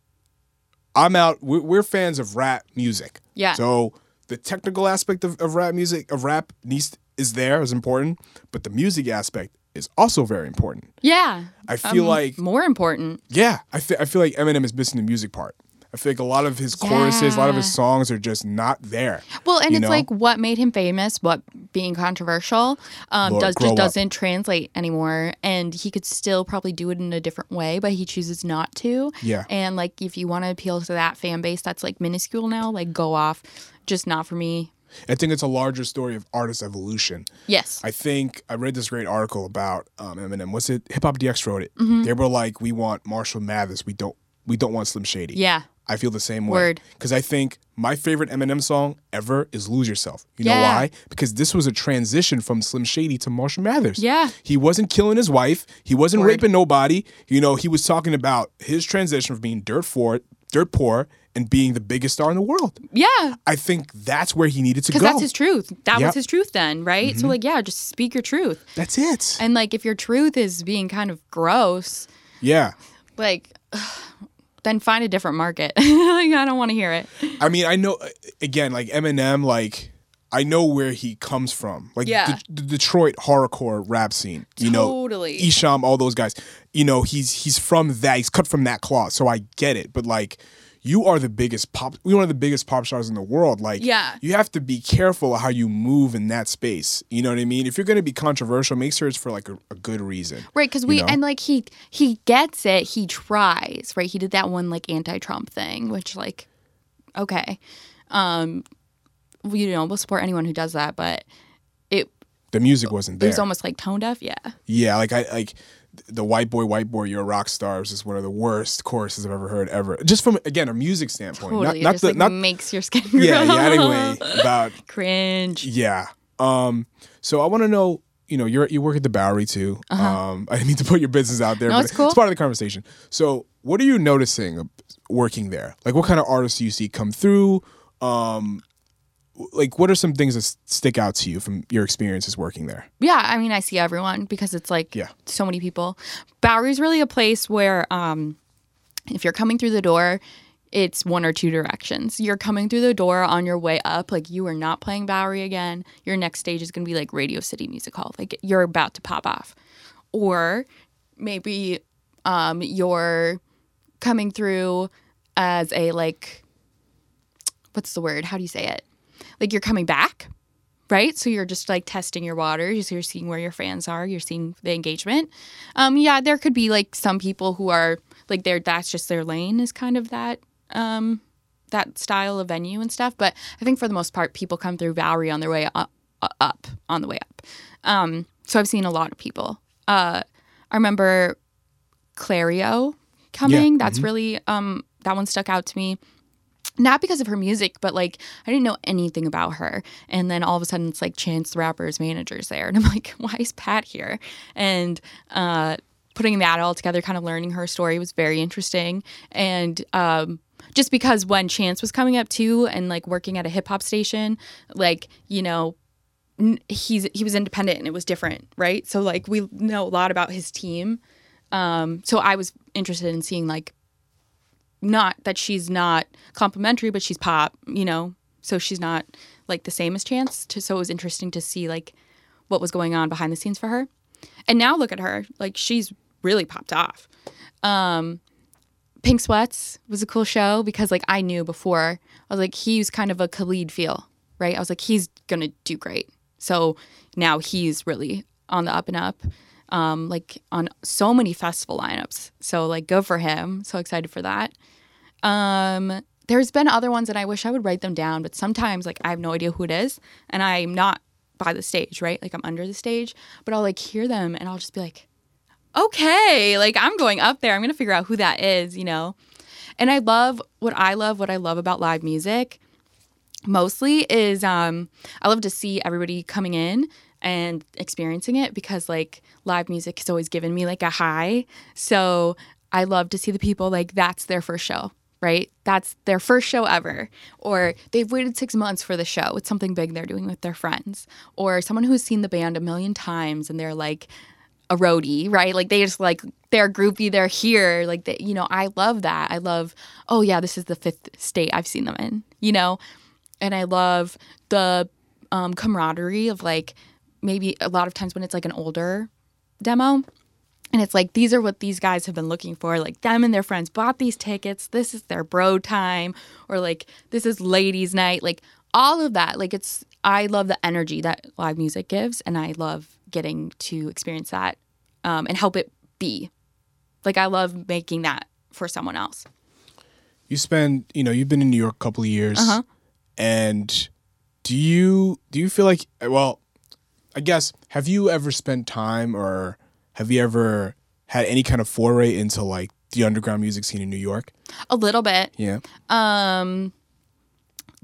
I'm out. We're, we're fans of rap music. Yeah. So. The technical aspect of, of rap music, of rap needs, is there, is important, but the music aspect is also very important. Yeah. I feel um, like... More important. Yeah. I, th- I feel like Eminem is missing the music part. I feel like a lot of his yeah. choruses, a lot of his songs are just not there. Well, and it's know? Like what made him famous, what being controversial, um, Lord, does just up. doesn't translate anymore. And he could still probably do it in a different way, but he chooses not to. Yeah. And, like, if you want to appeal to that fan base, that's, like, minuscule now, like, go off... Just not for me. I think it's a larger story of artist evolution. Yes. I think I read this great article about um, Eminem. What's it? Hip Hop D X wrote it. Mm-hmm. They were like, "We want Marshall Mathers. We don't. We don't want Slim Shady." Yeah. I feel the same Word. way. Because I think my favorite Eminem song ever is "Lose Yourself." You yeah. know why? Because this was a transition from Slim Shady to Marshall Mathers. Yeah. He wasn't killing his wife. He wasn't Word. raping nobody. You know, he was talking about his transition from being dirt poor, dirt poor. and being the biggest star in the world. Yeah. I think that's where he needed to go. Because that's his truth. That yep. was his truth then, right? Mm-hmm. So, like, yeah, just speak your truth. That's it. And, like, if your truth is being kind of gross. Yeah. Like, then find a different market. Like, I don't want to hear it. I mean, I know, again, like, Eminem, like, I know where he comes from. Like, yeah. the, the Detroit horrorcore rap scene. You totally. know, Esham, all those guys. You know, he's he's from that. He's cut from that cloth. So I get it. But, like... You are the biggest pop. You're one of the biggest pop stars in the world. Like, yeah. you have to be careful how you move in that space. You know what I mean? If you're going to be controversial, make sure it's for, like, a, a good reason. Right? Because we you know? and like he he gets it. He tries. Right? He did that one, like, anti-Trump thing, which, like, okay, um, you know, we'll support anyone who does that, but it the music wasn't there. It was almost like tone deaf. Yeah. Yeah. Like I like. The white boy, white boy, you're a rock star is just one of the worst choruses I've ever heard ever. Just from, again, a music standpoint. Totally. Not, not it just the, like not, makes your skin grow. Yeah, yeah, anyway. About, Cringe. Yeah. Um. So I want to know, you know, you you work at the Bowery too. Uh-huh. Um. I didn't mean to put your business out there. No, but it's cool. It's part of the conversation. So what are you noticing working there? Like, what kind of artists do you see come through? Um. Like, what are some things that stick out to you from your experiences working there? Yeah, I mean, I see everyone because it's, like, yeah. so many people. Bowery's really a place where um, if you're coming through the door, it's one or two directions. You're coming through the door on your way up. Like, you are not playing Bowery again. Your next stage is going to be, like, Radio City Music Hall. Like, you're about to pop off. Or maybe um, you're coming through as a, like, what's the word? How do you say it? Like, you're coming back, right? So you're just, like, testing your waters. So you're seeing where your fans are. You're seeing the engagement. Um, yeah, there could be, like, some people who are, like, they're, that's just their lane is kind of that um, that style of venue and stuff. But I think for the most part, people come through Valerie on their way up, up on the way up. Um, so I've seen a lot of people. Uh, I remember Clario coming. Yeah. That's mm-hmm. really um, that one stuck out to me. Not because of her music, but, like, I didn't know anything about her. And then all of a sudden it's, like, Chance the Rapper's manager's there. And I'm like, why is Pat here? And uh, putting that all together, kind of learning her story was very interesting. And um, just because when Chance was coming up, too, and, like, working at a hip-hop station, like, you know, he's he was independent and it was different, right? So, like, we know a lot about his team. Um, so I was interested in seeing, like, not that she's not complimentary, but she's pop, you know, so she's not, like, the same as Chance. To, so it was interesting to see, like, what was going on behind the scenes for her. And now look at her. Like, she's really popped off. Um, Pink Sweats was a cool show because, like, I knew before. I was like, he's kind of a Khalid feel, right? I was like, he's going to do great. So now he's really on the up and up. Um, like, on so many festival lineups. So, like, go for him. So excited for that. Um, there's been other ones, and I wish I would write them down, but sometimes, like, I have no idea who it is, and I'm not by the stage, right? Like, I'm under the stage, but I'll, like, hear them, and I'll just be like, okay, like, I'm going up there. I'm going to figure out who that is, you know? And I love what I love, what I love about live music mostly is um, I love to see everybody coming in and experiencing it, because, like, live music has always given me, like, a high. So I love to see the people, like, that's their first show, right? That's their first show ever. Or they've waited six months for the show. It's something big they're doing with their friends. Or someone who's seen the band a million times and they're, like, a roadie, right? Like, they just, like, they're a groupie, they're here. Like, they, you know, I love that. I love, oh, yeah, this is the fifth state I've seen them in, you know? And I love the um, camaraderie of, like, maybe a lot of times when it's, like, an older demo and it's like, these are what these guys have been looking for. Like, them and their friends bought these tickets. This is their bro time, or, like, this is ladies night. Like, all of that. Like, it's, I love the energy that live music gives, and I love getting to experience that um, and help it be. Like, I love making that for someone else. You spend, you know, you've been in New York a couple of years. Uh-huh. And do you, do you feel like, well, I guess, have you ever spent time, or have you ever had any kind of foray into, like, the underground music scene in New York? A little bit. Yeah. Um,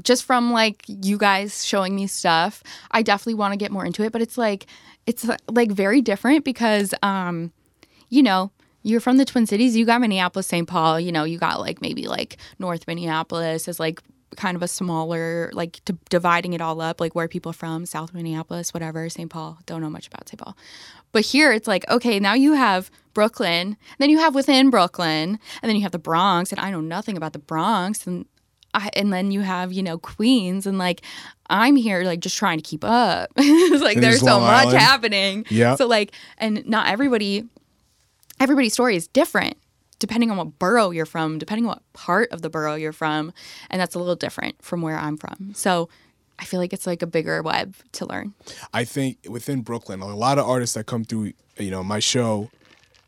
just from, like, you guys showing me stuff, I definitely want to get more into it. But it's, like, it's, like, very different because, um, you know, you're from the Twin Cities. You got Minneapolis, Saint Paul. You know, you got, like, maybe, like, North Minneapolis is, like, kind of a smaller, like, to dividing it all up, like, where are people from? South Minneapolis, whatever, Saint Paul. Don't know much about Saint Paul. But here it's like, okay, now you have Brooklyn, then you have within Brooklyn, and then you have the Bronx, and I know nothing about the Bronx, and I, and then you have, you know, Queens, and, like, I'm here, like, just trying to keep up. It's like, there's so much happening. Yeah. So, like, and not everybody, everybody's story is different, depending on what borough you're from, depending on what part of the borough you're from. And that's a little different from where I'm from. So I feel like it's, like, a bigger web to learn. I think within Brooklyn, a lot of artists that come through, you know, my show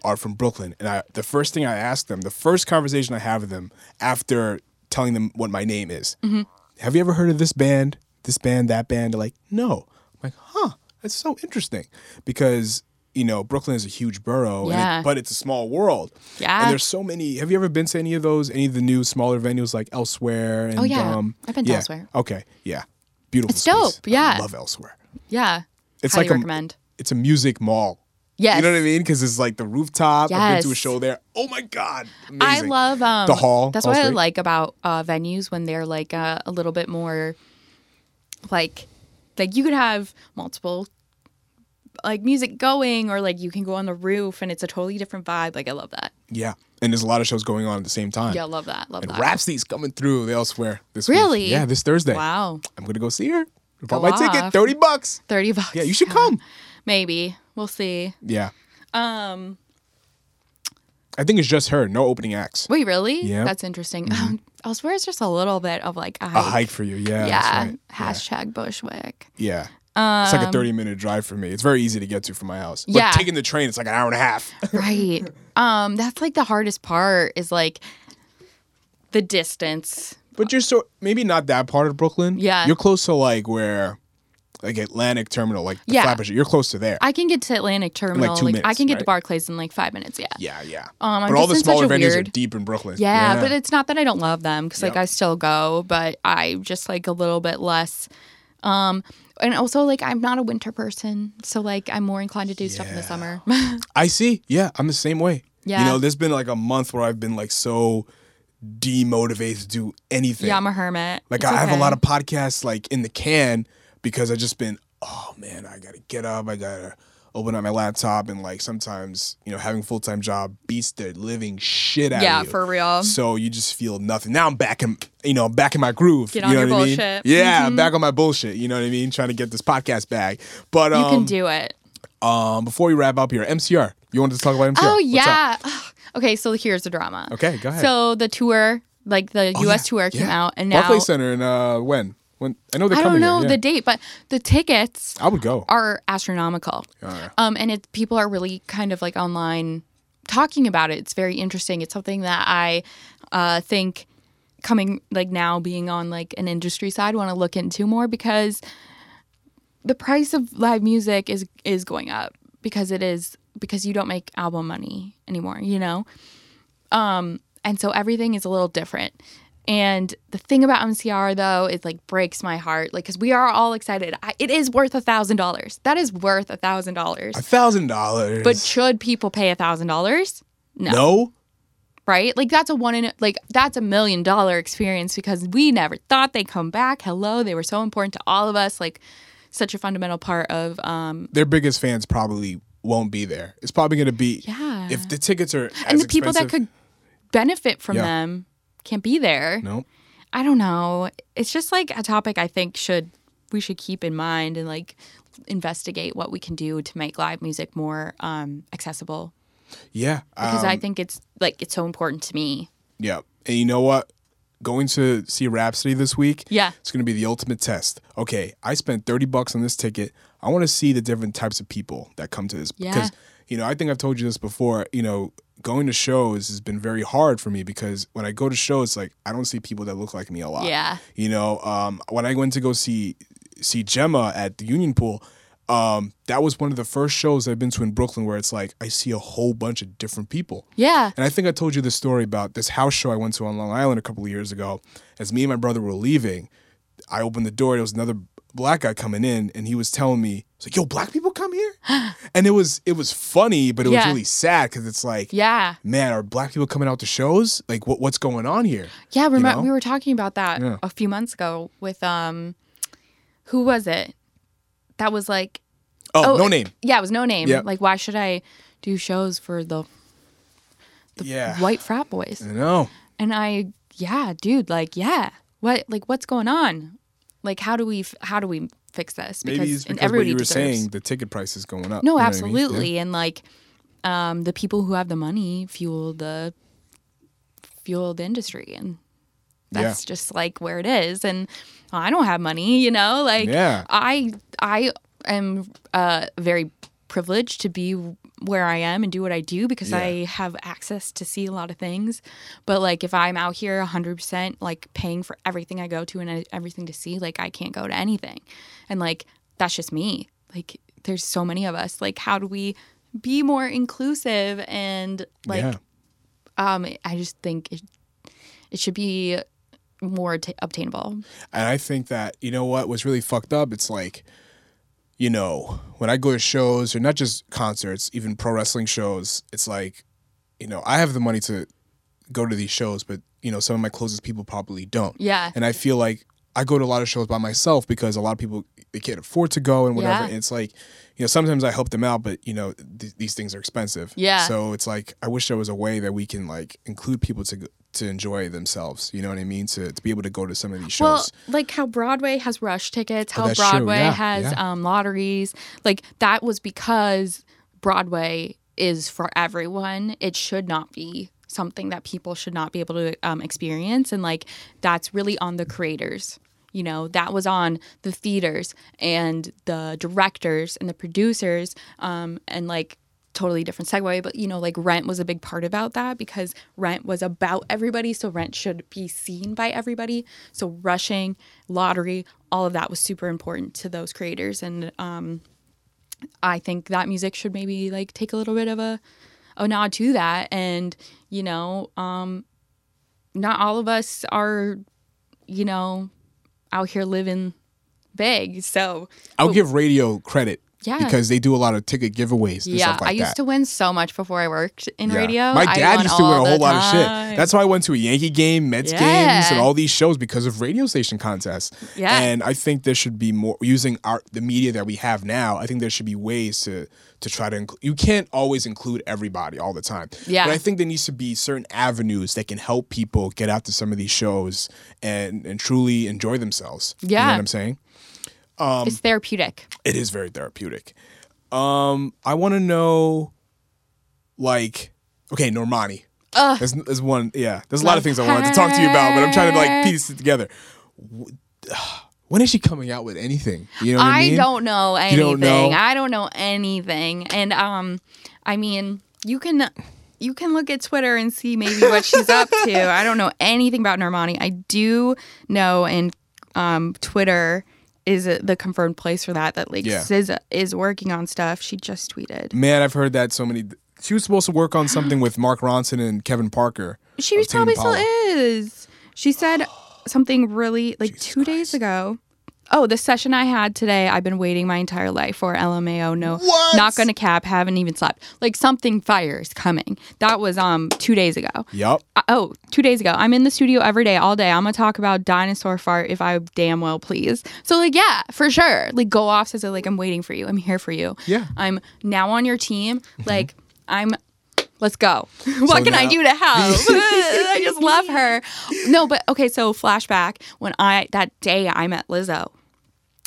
are from Brooklyn. And I, the first thing I ask them, the first conversation I have with them after telling them what my name is, mm-hmm. have you ever heard of this band, this band, that band? They're like, no. I'm like, huh, that's so interesting. Because, you know, Brooklyn is a huge borough, yeah. and it, but it's a small world. Yeah. And there's so many. Have you ever been to any of those, any of the new smaller venues like Elsewhere? And, oh, yeah. Um, I've been to yeah. Elsewhere. Okay. Yeah. Beautiful It's space. Dope. Yeah. I love Elsewhere. Yeah. It's highly like recommend. A, it's a music mall. Yes. You know what I mean? Because it's like the rooftop. Yes. I've been to a show there. Oh, my God. Amazing. I love um, the hall. That's Hall's what I great. Like about uh, venues when they're like uh, a little bit more like, like you could have multiple like music going, or like you can go on the roof and it's a totally different vibe. Like I love that. Yeah. And there's a lot of shows going on at the same time. Yeah, I love that. Love and that. Rhapsody's coming through the Elsewhere this really? Week. Really? Yeah, this Thursday. Wow. I'm going to go see her. Bought my off. Ticket. thirty bucks. thirty bucks. Yeah, you should yeah. come. Maybe. We'll see. Yeah. Um, I think it's just her. No opening acts. Wait, really? Yeah. That's interesting. Mm-hmm. Elsewhere is just a little bit of like a hike. A hike for you. Yeah. Yeah. That's right. Hashtag yeah. Bushwick. Yeah. It's like a thirty-minute drive for me. It's very easy to get to from my house. But yeah. taking the train, it's like an hour and a half. Right. Um, that's, like, the hardest part is, like, the distance But you're so maybe not that part of Brooklyn. Yeah. You're close to like where, like Atlantic Terminal, like the yeah. Flatbush. You're close to there. I can get to Atlantic Terminal. In like two like, minutes, I can get right? to Barclays in like five minutes. Yeah. Yeah, yeah. Um, but all the smaller venues weird... are deep in Brooklyn. Yeah, yeah, but it's not that I don't love them because yep. like I still go, but I just like a little bit less. Um, and also like I'm not a winter person, so like I'm more inclined to do yeah. stuff in the summer. I see. Yeah, I'm the same way. Yeah. You know, there's been like a month where I've been like so demotivated to do anything. Yeah, I'm a hermit. Like it's I okay. have a lot of podcasts like in the can because I've just been, oh man, I gotta get up, I gotta open up my laptop, and like sometimes, you know, having a full time job beats the living shit out yeah, of you. Yeah, for real. So you just feel nothing. Now I'm back in, you know, I'm back in my groove. Get on you know your what bullshit. I mean? Yeah, mm-hmm. I'm back on my bullshit. You know what I mean? Trying to get this podcast back. But um, you can do it. Um, before we wrap up here, M C R. You wanted to talk about M C R? Oh yeah. Okay, so here's the drama. Okay, go ahead. So the tour, like the oh, U S yeah, tour came yeah. out, and now Barclays Center, and uh, when? When I know they're I coming. I don't know here, yeah. the date, but the tickets. I would go. Are astronomical. Uh, um, and it people are really kind of like online talking about it. It's very interesting. It's something that I uh, think coming like now being on like an industry side, want to look into more because the price of live music is is going up because it is. Because you don't make album money anymore, you know? Um, and so everything is a little different. And the thing about M C R, though, it, like, breaks my heart. Like, because we are all excited. I, it is worth a thousand dollars. That is worth a thousand dollars. a thousand dollars. But should people pay a thousand dollars? No. No? Right? Like, that's a one in, like, that's a million dollar experience because we never thought they'd come back. Hello. They were so important to all of us. Like, such a fundamental part of... Um, their biggest fans probably... won't be there. It's probably going to be yeah. if the tickets are as and the people that could benefit from yeah. them can't be there. No, nope. I don't know. It's just like a topic I think should we should keep in mind and like investigate what we can do to make live music more um, accessible. Yeah, because um, I think it's like it's so important to me. Yeah, and you know what? Going to see Rhapsody this week, yeah. it's going to be the ultimate test. Okay, I spent thirty bucks on this ticket. I want to see the different types of people that come to this. Yeah. Because, you know, I think I've told you this before, you know, going to shows has been very hard for me because when I go to shows, like, I don't see people that look like me a lot. Yeah. You know, um, when I went to go see see Gemma at the Union Pool, um, that was one of the first shows I've been to in Brooklyn where it's like I see a whole bunch of different people. Yeah. And I think I told you the story about this house show I went to on Long Island a couple of years ago. As me and my brother were leaving, I opened the door. There was another black guy coming in, and he was telling me, "It's like, yo, black people come here?" And it was it was funny, but it yeah. was really sad because it's like, yeah, man, are black people coming out to shows? Like, what what's going on here? Yeah, remember, you know? We were talking about that yeah. a few months ago with um, who was it? That was like... Oh, oh, No Name. Yeah, it was No Name. Yep. Like, why should I do shows for the, the yeah. white frat boys? I know. And I, yeah, dude, like, yeah. what, like, what's going on? Like, how do we how do we fix this? Because, Maybe it's because and everybody what you deserves. Were saying, the ticket price is going up. No, you know absolutely. What I mean? Yeah. And, like, um, the people who have the money fuel the, fuel the industry. And that's yeah. just, like, where it is. And... I don't have money, you know? Like, yeah. I I am uh, very privileged to be where I am and do what I do because yeah. I have access to see a lot of things. But, like, if I'm out here one hundred percent, like, paying for everything I go to and everything to see, like, I can't go to anything. And, like, that's just me. Like, there's so many of us. Like, how do we be more inclusive? And, like, yeah. um, I just think it, it should be... more t- obtainable. And I think that, you know what, what's really fucked up, it's like, you know, when I go to shows, or not just concerts, even pro wrestling shows, it's like, you know, I have the money to go to these shows, but, you know, some of my closest people probably don't. Yeah. And I feel like I go to a lot of shows by myself because a lot of people, they can't afford to go and whatever. Yeah. And it's like, you know, sometimes I help them out, but, you know, th- these things are expensive. Yeah. So it's like, I wish there was a way that we can, like, include people to go to enjoy themselves, you know what I mean? To to be able to go to some of these shows. Well, like how Broadway has rush tickets, how oh, Broadway yeah, has yeah. Um, lotteries. Like that was because Broadway is for everyone. It should not be something that people should not be able to um, experience. And like that's really on the creators. You know, that was on the theaters and the directors and the producers um, and like totally different segue, but, you know, like Rent was a big part about that because Rent was about everybody. So Rent should be seen by everybody. So rushing, lottery, all of that was super important to those creators. And um, I think that music should maybe like take a little bit of a, a nod to that. And, you know, um, not all of us are, you know, out here living big. So I'll but, give radio credit. Yeah. Because they do a lot of ticket giveaways and yeah, stuff like that. Yeah, I used that. to win so much before I worked in yeah. radio. My dad used to win a whole lot of shit. That's why I went to a Yankee game, Mets yeah. games, and all these shows because of radio station contests. Yeah. And I think there should be more, using our, the media that we have now, I think there should be ways to, to try to include. You can't always include everybody all the time. Yeah. But I think there needs to be certain avenues that can help people get out to some of these shows and, and truly enjoy themselves. Yeah. You know what I'm saying? Um, it's therapeutic. It is very therapeutic. Um, I want to know, like, okay, Normani. Ugh. There's, there's one, yeah. There's a lot of things I wanted to talk to you about, but I'm trying to, like, piece it together. When is she coming out with anything? You know what I mean? I don't know anything. You don't know? I don't know anything. And, um, I mean, you can... You can look at Twitter and see maybe what she's up to. I don't know anything about Normani. I do know, and um, Twitter... is the confirmed place for that, that like yeah. SZA is working on stuff. She just tweeted. Man, I've heard that so many. She was supposed to work on something with Mark Ronson and Kevin Parker. She was probably still is. She said something really, like Jesus two Christ. days ago. Oh, the session I had today, I've been waiting my entire life for. L M A O, no, what? Not gonna cap, haven't even slept. Like something fire is coming. That was um two days ago. Yep. I, oh, two days ago. I'm in the studio every day, all day. I'm gonna talk about dinosaur fart if I damn well please. So like yeah, for sure. Like go off, says like I'm waiting for you. I'm here for you. Yeah. I'm now on your team. Like I'm. Let's go. What so can now, I do to help? I just love her. No, but okay. So flashback when I that day I met Lizzo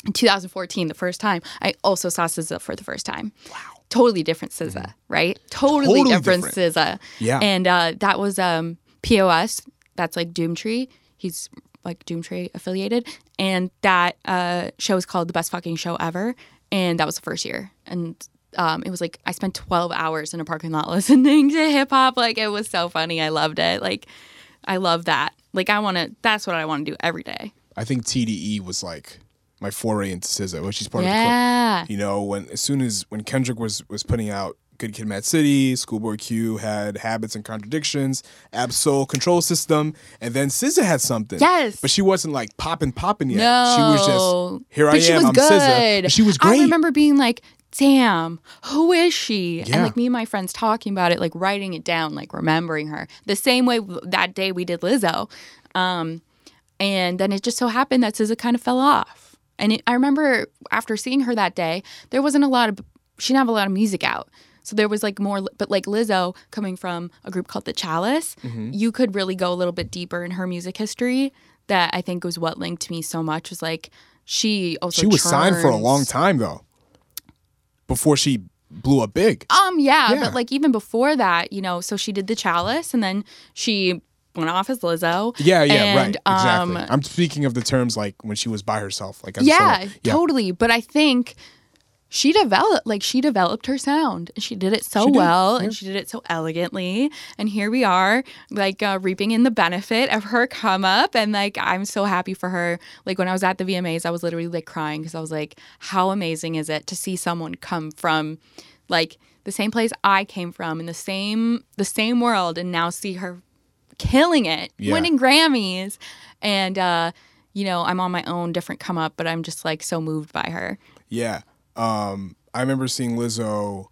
in two thousand fourteen, the first time, I also saw SZA for the first time. Wow. Totally different SZA, mm-hmm. right? Totally, totally different, different SZA. Yeah. And uh, that was um, P O S. That's like Doomtree. He's like Doomtree affiliated, and that uh, show is called The Best Fucking Show Ever, and that was the first year. And Um, it was like I spent twelve hours in a parking lot listening to hip hop. Like it was so funny. I loved it. Like I love that. Like I want to. That's what I want to do every day. I think T D E was like my foray into SZA, which she's part yeah. of the club. You know, when as soon as when Kendrick was was putting out Good Kid, Mad City, Schoolboy Q had Habits and Contradictions, Absol, Control System, and then SZA had something. Yes. But she wasn't like popping, popping yet. No. She was just here. But I she am. Was I'm good. SZA. But she was great. I remember being like, damn, who is she? Yeah. And like me and my friends talking about it, like writing it down, like remembering her. The same way that day we did Lizzo. Um, and then it just so happened that SZA kind of fell off. And it, I remember after seeing her that day, there wasn't a lot of, she didn't have a lot of music out. So there was like more, but like Lizzo coming from a group called The Chalice, mm-hmm. you could really go a little bit deeper in her music history. That I think was what linked me so much was like, she also She was signed for a long time though. Before she blew up big. Um, yeah, yeah, but like even before that, you know, so she did The Chalice and then she went off as Lizzo. Yeah, yeah, and, right. Um, exactly. I'm speaking of the terms like when she was by herself. Like, as yeah, a solo. yeah, totally. But I think she developed, like she developed her sound. She did it so did. well yeah. and she did it so elegantly. And here we are like uh, reaping in the benefit of her come up. And like, I'm so happy for her. Like when I was at the V M As, I was literally like crying because I was like, how amazing is it to see someone come from like the same place I came from in the same, the same world and now see her killing it, yeah. winning Grammys. And, uh, you know, I'm on my own different come up, but I'm just like so moved by her. Yeah. Um, I remember seeing Lizzo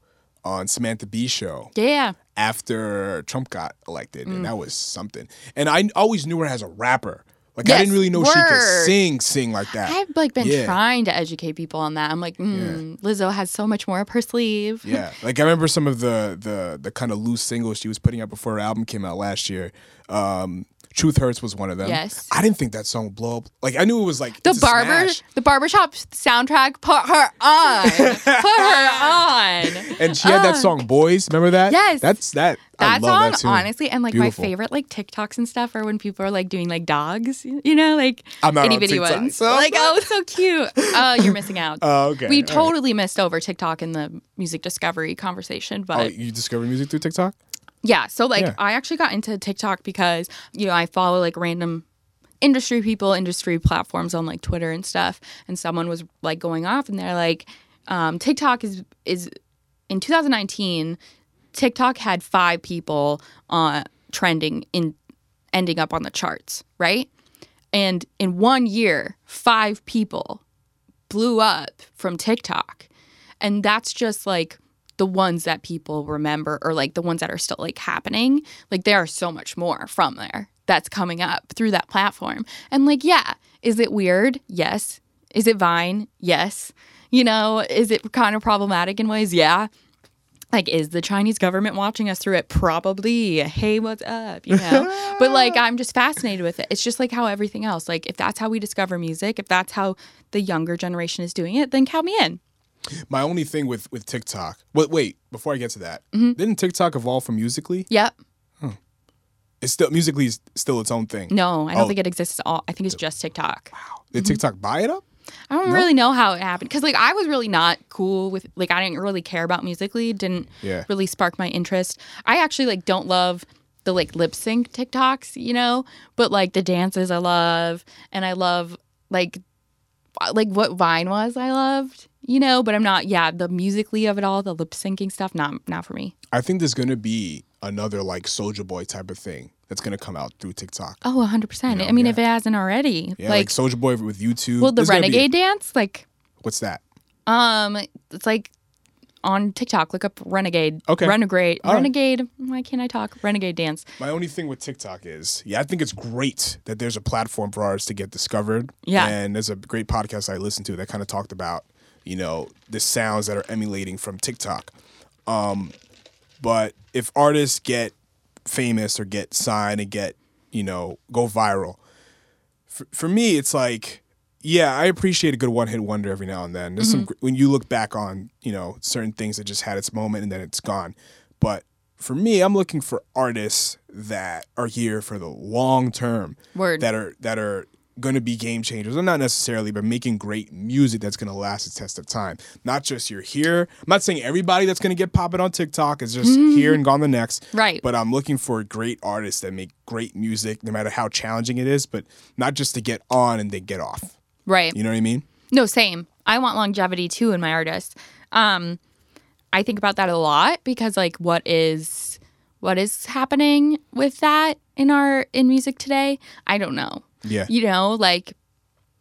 on Samantha Bee's show. Yeah. After Trump got elected, mm. and that was something. And I always knew her as a rapper. Like yes, I didn't really know word. she could sing, sing like that. I've like been yeah. trying to educate people on that. I'm like, mm, yeah. Lizzo has so much more up her sleeve. Yeah, like I remember some of the the the kind of loose singles she was putting out before her album came out last year. Um, Truth Hurts was one of them. Yes. I didn't think that song would blow up. Like, I knew it was like, the barber, the barbershop soundtrack put her on. Put her on. And she had uh. that song, Boys. Remember that? Yes. That's that. That I love song, that tune. Honestly, and like Beautiful. My favorite like TikToks and stuff are when people are like doing like dogs, you know, like I'm not itty bitty ones. So. Like, oh, it's so cute. Oh, you're missing out. Oh, uh, okay. We All totally right. missed over TikTok in the music discovery conversation. But oh, you discover music through TikTok? Yeah. So like, yeah. I actually got into TikTok because, you know, I follow like random industry people, industry platforms on like Twitter and stuff, and someone was like going off, and they're like, um, TikTok is is in twenty nineteen. TikTok had five people uh, trending in, ending up on the charts, right? And in one year, five people blew up from TikTok. And that's just like the ones that people remember, or like the ones that are still like happening. Like, there are so much more from there that's coming up through that platform. And like, yeah, is it weird? Yes. Is it Vine? Yes. You know, is it kind of problematic in ways? Yeah. Like, is the Chinese government watching us through it? Probably. Hey, what's up? You know? But, like, I'm just fascinated with it. It's just, like, how everything else. Like, if that's how we discover music, if that's how the younger generation is doing it, then count me in. My only thing with, with TikTok... Wait, wait, before I get to that. Mm-hmm. Didn't TikTok evolve from Musical.ly? Yep. Huh. It's still, Musical.ly is still its own thing. No, I don't oh. think it exists at all. I think it's just TikTok. Wow. Did mm-hmm. TikTok buy it up? I don't nope. really know how it happened, because like I was really not cool with, like, I didn't really care about Musical.ly, didn't yeah. really spark my interest. I actually like don't love the like lip sync TikToks, you know, but like the dances I love, and I love like like what Vine was I loved, you know, but I'm not yeah the Musical.ly of it all, the lip syncing stuff, not not for me. I think there's gonna be another like Soulja Boy type of thing that's going to come out through TikTok. Oh, one hundred percent. You know, I mean, yeah. if it hasn't already. Yeah, like, like Soulja Boy with YouTube. Well, the Renegade a... dance, like. What's that? Um, It's like on TikTok. Look up Renegade. Okay. Renegade. All Renegade. Right. Why can't I talk? Renegade dance. My only thing with TikTok is, yeah, I think it's great that there's a platform for artists to get discovered. Yeah. And there's a great podcast I listened to that kind of talked about, you know, the sounds that are emulating from TikTok. Um, But if artists get famous or get signed and get, you know, go viral. For, for me, it's like, yeah, I appreciate a good one-hit wonder every now and then. There's mm-hmm. some, when you look back on, you know, certain things that just had its moment and then it's gone. But for me, I'm looking for artists that are here for the long term. Word. That are that are going to be game changers. Or not necessarily, but making great music that's going to last the test of time. Not just you're here. I'm not saying everybody that's going to get popping on TikTok is just mm. here and gone the next. Right. But I'm looking for great artists that make great music, no matter how challenging it is, but not just to get on and then get off. Right. You know what I mean? No, same. I want longevity too in my artists. Um, I think about that a lot because like what is what is happening with that in our in music today? I don't know. Yeah. You know, like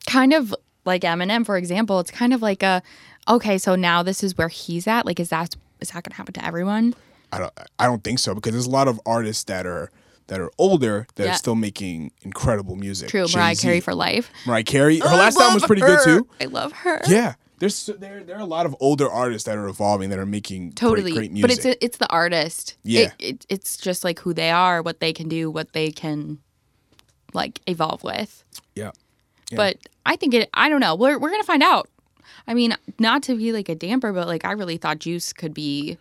kind of like Eminem, for example, it's kind of like a, okay, so now this is where he's at. Like, is that is that going to happen to everyone? I don't I don't think so, because there's a lot of artists that are that are older that yeah. are still making incredible music. True. Jay-Z, Mariah Carey for life. Mariah Carey. Her I last album was pretty her. good, too. I love her. Yeah. There's there there are a lot of older artists that are evolving, that are making totally. great, great music. But it's a, it's the artist. Yeah. It, it, it's just like who they are, what they can do, what they can... like evolve with. Yeah. yeah. But I think it, I don't know. We're we're going to find out. I mean, not to be like a damper, but like I really thought Juice could be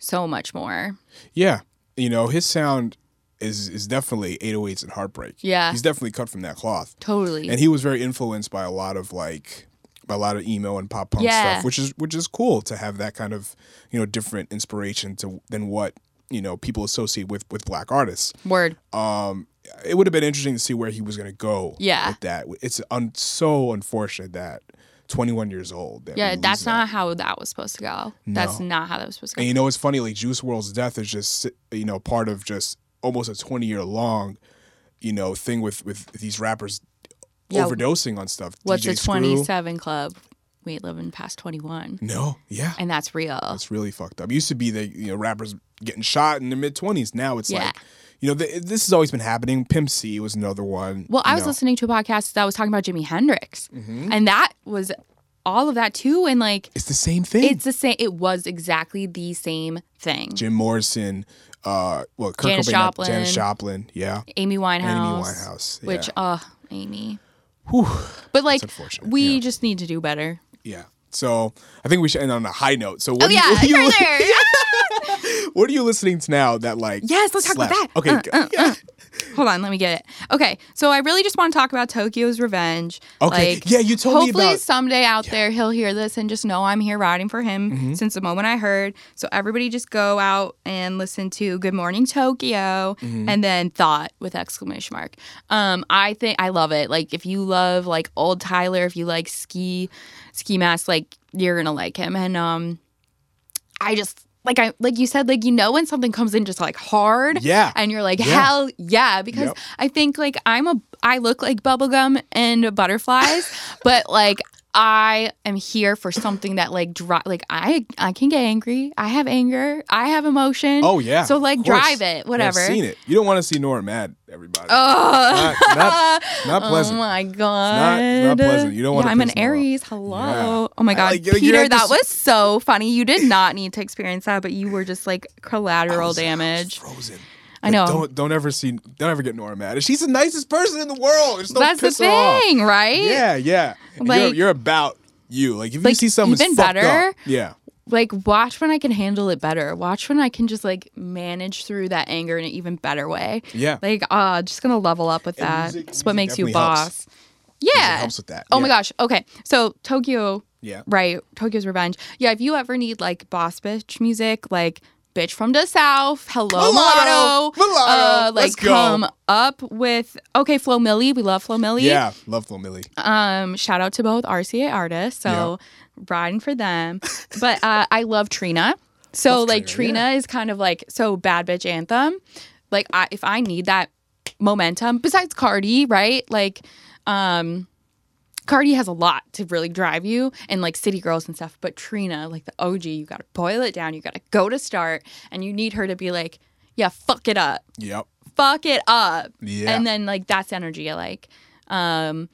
so much more. Yeah. You know, his sound is is definitely eight oh eights and Heartbreak. Yeah. He's definitely cut from that cloth. Totally. And he was very influenced by a lot of like, by a lot of emo and pop punk yeah. stuff, which is which is cool to have that kind of, you know, different inspiration to than what, you know, people associate with with black artists. Word. Um It would have been interesting to see where he was going to go yeah. with that. It's un- so unfortunate that twenty-one years old. That yeah, that's not that. how that was supposed to go. No. That's not how that was supposed to go. And you know, it's funny, like Juice world's death is just, you know, part of just almost a twenty-year-long, you know, thing with, with these rappers yeah. overdosing on stuff. What's D J the twenty-seven Screw. Club? We ain't living past twenty-one. No, yeah. And that's real. That's really fucked up. It used to be that, you know, rappers getting shot in their mid-twenties. Now it's yeah. like... You know, th- this has always been happening. Pimp C was another one. Well, I was know. listening to a podcast that was talking about Jimi Hendrix. Mm-hmm. And that was all of that, too. And, like... It's the same thing. It's the same. It was exactly the same thing. Jim Morrison, Uh, well, Kurt Janis Cobain, Joplin. Janis Joplin, yeah. Amy Winehouse. Amy Winehouse, yeah. Which, uh, Amy. Whew. But, like, we yeah. just need to do better. Yeah. So I think we should end on a high note. So what oh, do you, yeah, what you there. What are you listening to now that, like, yes, let's slaps. talk about that. Okay. Uh, uh, yeah. uh. Hold on, let me get it. Okay, so I really just want to talk about Tokyo's Revenge. Okay, like, yeah, you told me about... Hopefully someday out yeah. there he'll hear this and just know I'm here riding for him mm-hmm. since the moment I heard. So everybody just go out and listen to Good Morning Tokyo mm-hmm. and then Thought with exclamation mark. Um, I think I love it. Like, if you love, like, old Tyler, if you like Ski, Ski Mask, like, you're gonna like him. And um, I just... Like I like you said, like, you know when something comes in just, like, hard. Yeah. And you're like, yeah. hell yeah. Because yep. I think, like, I'm a I look like bubblegum and butterflies, but, like, I am here for something that, like, dri- like I I can get angry. I have anger. I have emotion. Oh yeah. So, like, drive it, whatever. I've seen it. You don't want to see Nora mad, everybody. Oh, not, not, not pleasant. Oh my god. It's not, not pleasant. You don't want yeah, to. I'm an Aries. Hello. Yeah. Oh my god, like, Peter. That just... was so funny. You did not need to experience that, but you were just, like, collateral I was, damage. I was frozen. Like, I know. Don't don't ever see. Don't ever get Nora mad. She's the nicest person in the world. Just don't That's piss the thing, her off. Right? Yeah, yeah. Like, you're, you're about you. Like, if like, you see someone's fucked better, up, yeah. Like, watch when I can handle it better. Watch when I can just, like, manage through that anger in an even better way. Yeah. Like, uh, just gonna level up with and that. Music, it's what makes you boss. Helps. Yeah. It helps with that. Oh yeah. My gosh. Okay. So Tokyo. Yeah. Right. Tokyo's Revenge. Yeah. If you ever need, like, boss bitch music, like. Bitch from the South. Hello, Mulatto. Mulatto. Uh, like, Let's go. Come up with... Okay, Flo Milli. We love Flo Milli. Yeah, love Flo Milli. Um, shout out to both R C A artists. So, yeah. riding for them. But uh, I love Trina. So, love like, Trina, Trina yeah. is kind of like... So, Bad Bitch Anthem. Like, I, if I need that momentum, besides Cardi, right? Like, um... Cardi has a lot to really drive you and, like, City Girls and stuff. But Trina, like the O G, you got to boil it down. You got to go to start. And you need her to be like, yeah, fuck it up. Yep. Fuck it up. Yeah. And then, like, that's energy I like. Um,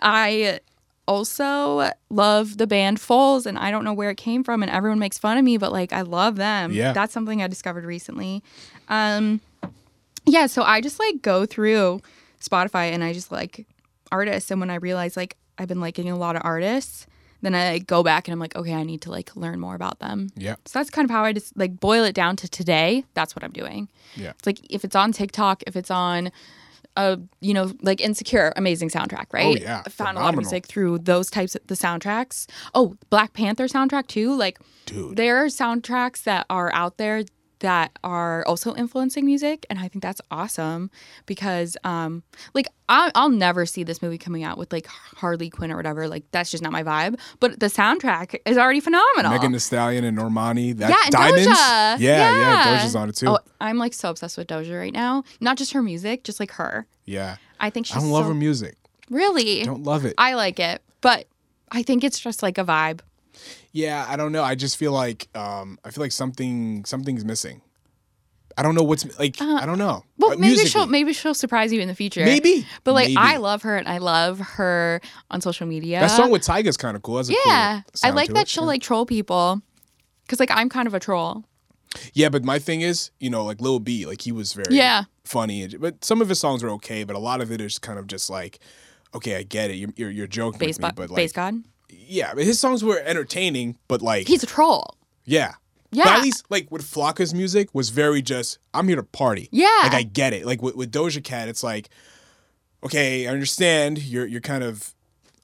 I also love the band Foals, and I don't know where it came from. And everyone makes fun of me, but, like, I love them. Yeah. That's something I discovered recently. Um, yeah, so I just, like, go through Spotify and I just, like, artists. And when I realize, like, I've been liking a lot of artists, then I like, go back and I'm like, okay, I need to, like, learn more about them. Yeah. So that's kind of how I just, like, boil it down to today. That's what I'm doing. Yeah. It's like, if it's on TikTok, if it's on, uh, you know, like Insecure, amazing soundtrack, right? Oh, yeah. I found Phenomenal. a lot of music through those types of the soundtracks. Oh, Black Panther soundtrack too. Like, dude, there are soundtracks that are out there that are also influencing music, and I think that's awesome because, um, like, I, I'll never see this movie coming out with, like, Harley Quinn or whatever. Like, that's just not my vibe. But the soundtrack is already phenomenal. Megan Thee Stallion and Normani. That, yeah, and Diamonds. Doja. Yeah, yeah, yeah, Doja's on it too. Oh, I'm, like, so obsessed with Doja right now. Not just her music, just, like, her. Yeah, I think she's. I don't love so... her music. Really? Don't love it. I like it, but I think it's just, like, a vibe. Yeah, I don't know. I just feel like um, I feel like something something's missing. I don't know what's like. Uh, I don't know. Well, maybe Musically. she'll maybe she'll surprise you in the future. Maybe, but like maybe. I love her and I love her on social media. That song with Tyga's kind of cool. That's yeah, a cool sound I like to that it. she'll yeah. like troll people, because like I'm kind of a troll. Yeah, but my thing is, you know, like Lil B, like he was very yeah. funny, and, but some of his songs were okay, but a lot of it is kind of just like, okay, I get it. You're you're, you're joking Base with me, bo- but like Base God. Yeah, but his songs were entertaining, but like... He's a troll. Yeah. Yeah. But at least, like, with Flocka's music was very just, I'm here to party. Yeah. Like, I get it. Like, with, with Doja Cat, it's like, okay, I understand you're you're kind of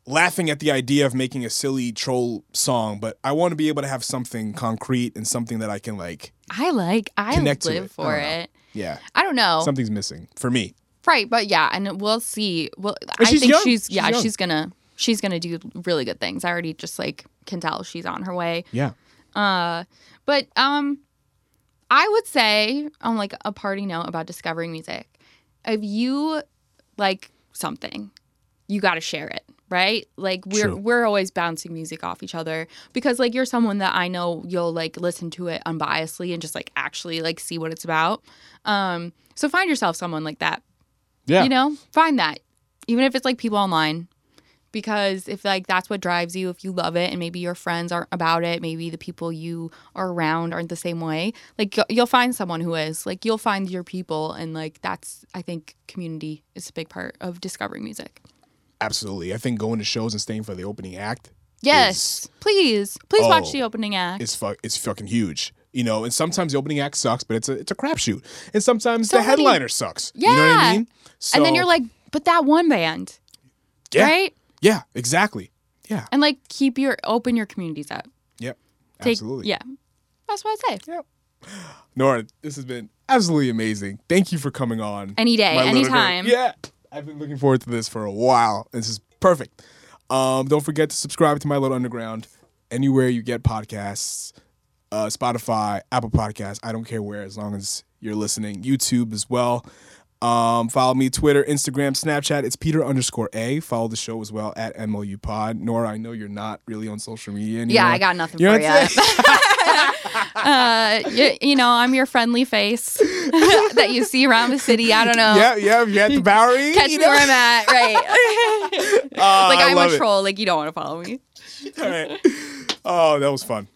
laughing at the idea of making a silly troll song, but I want to be able to have something concrete and something that I can, like... I like. I connect live to it. for I it. Yeah. I don't know. Something's missing for me. Right, but yeah, and we'll see. Well, I think young. she's... she's yeah, young. she's gonna... She's going to do really good things. I already just, like, can tell she's on her way. Yeah. Uh, but um, I would say, on, like, a party note about discovering music, if you like something, you got to share it, right? Like, we're True. we're always bouncing music off each other because, like, you're someone that I know you'll, like, listen to it unbiasedly and just, like, actually, like, see what it's about. Um, so find yourself someone like that. Yeah. You know? Find that. Even if it's, like, people online. Because if, like, that's what drives you, if you love it and maybe your friends aren't about it, maybe the people you are around aren't the same way, like, you'll find someone who is. Like, you'll find your people, and, like, that's, I think, community is a big part of discovering music. Absolutely. I think going to shows and staying for the opening act. Yes. Is, please. Please oh, watch the opening act. It's fu- It's fucking huge. You know, and sometimes the opening act sucks, but it's a, it's a crapshoot. And sometimes Somebody, the headliner sucks. Yeah. You know what I mean? So, and then you're like, but that one band. Yeah. Right? Yeah, exactly. Yeah. And, like, keep your, open your communities up. Yep. Absolutely. Take, yeah. That's what I say. Yep. Nora, this has been absolutely amazing. Thank you for coming on. Any day, anytime. Yeah. I've been looking forward to this for a while. This is perfect. Um, don't forget to subscribe to My Little Underground anywhere you get podcasts. Uh, Spotify, Apple Podcasts. I don't care where, as long as you're listening. YouTube as well. Um, follow me, Twitter, Instagram, Snapchat. It's Peter underscore A. Follow the show as well at M L U Pod. Nora, I know you're not really on social media anymore. Yeah, I got nothing you're for you. uh, you. You know, I'm your friendly face that you see around the city. I don't know. Yeah, yeah. You're at the Bowery. Catch you me know? where I'm at. Right. uh, like I'm a troll. It. Like you don't want to follow me. All right. Oh, that was fun.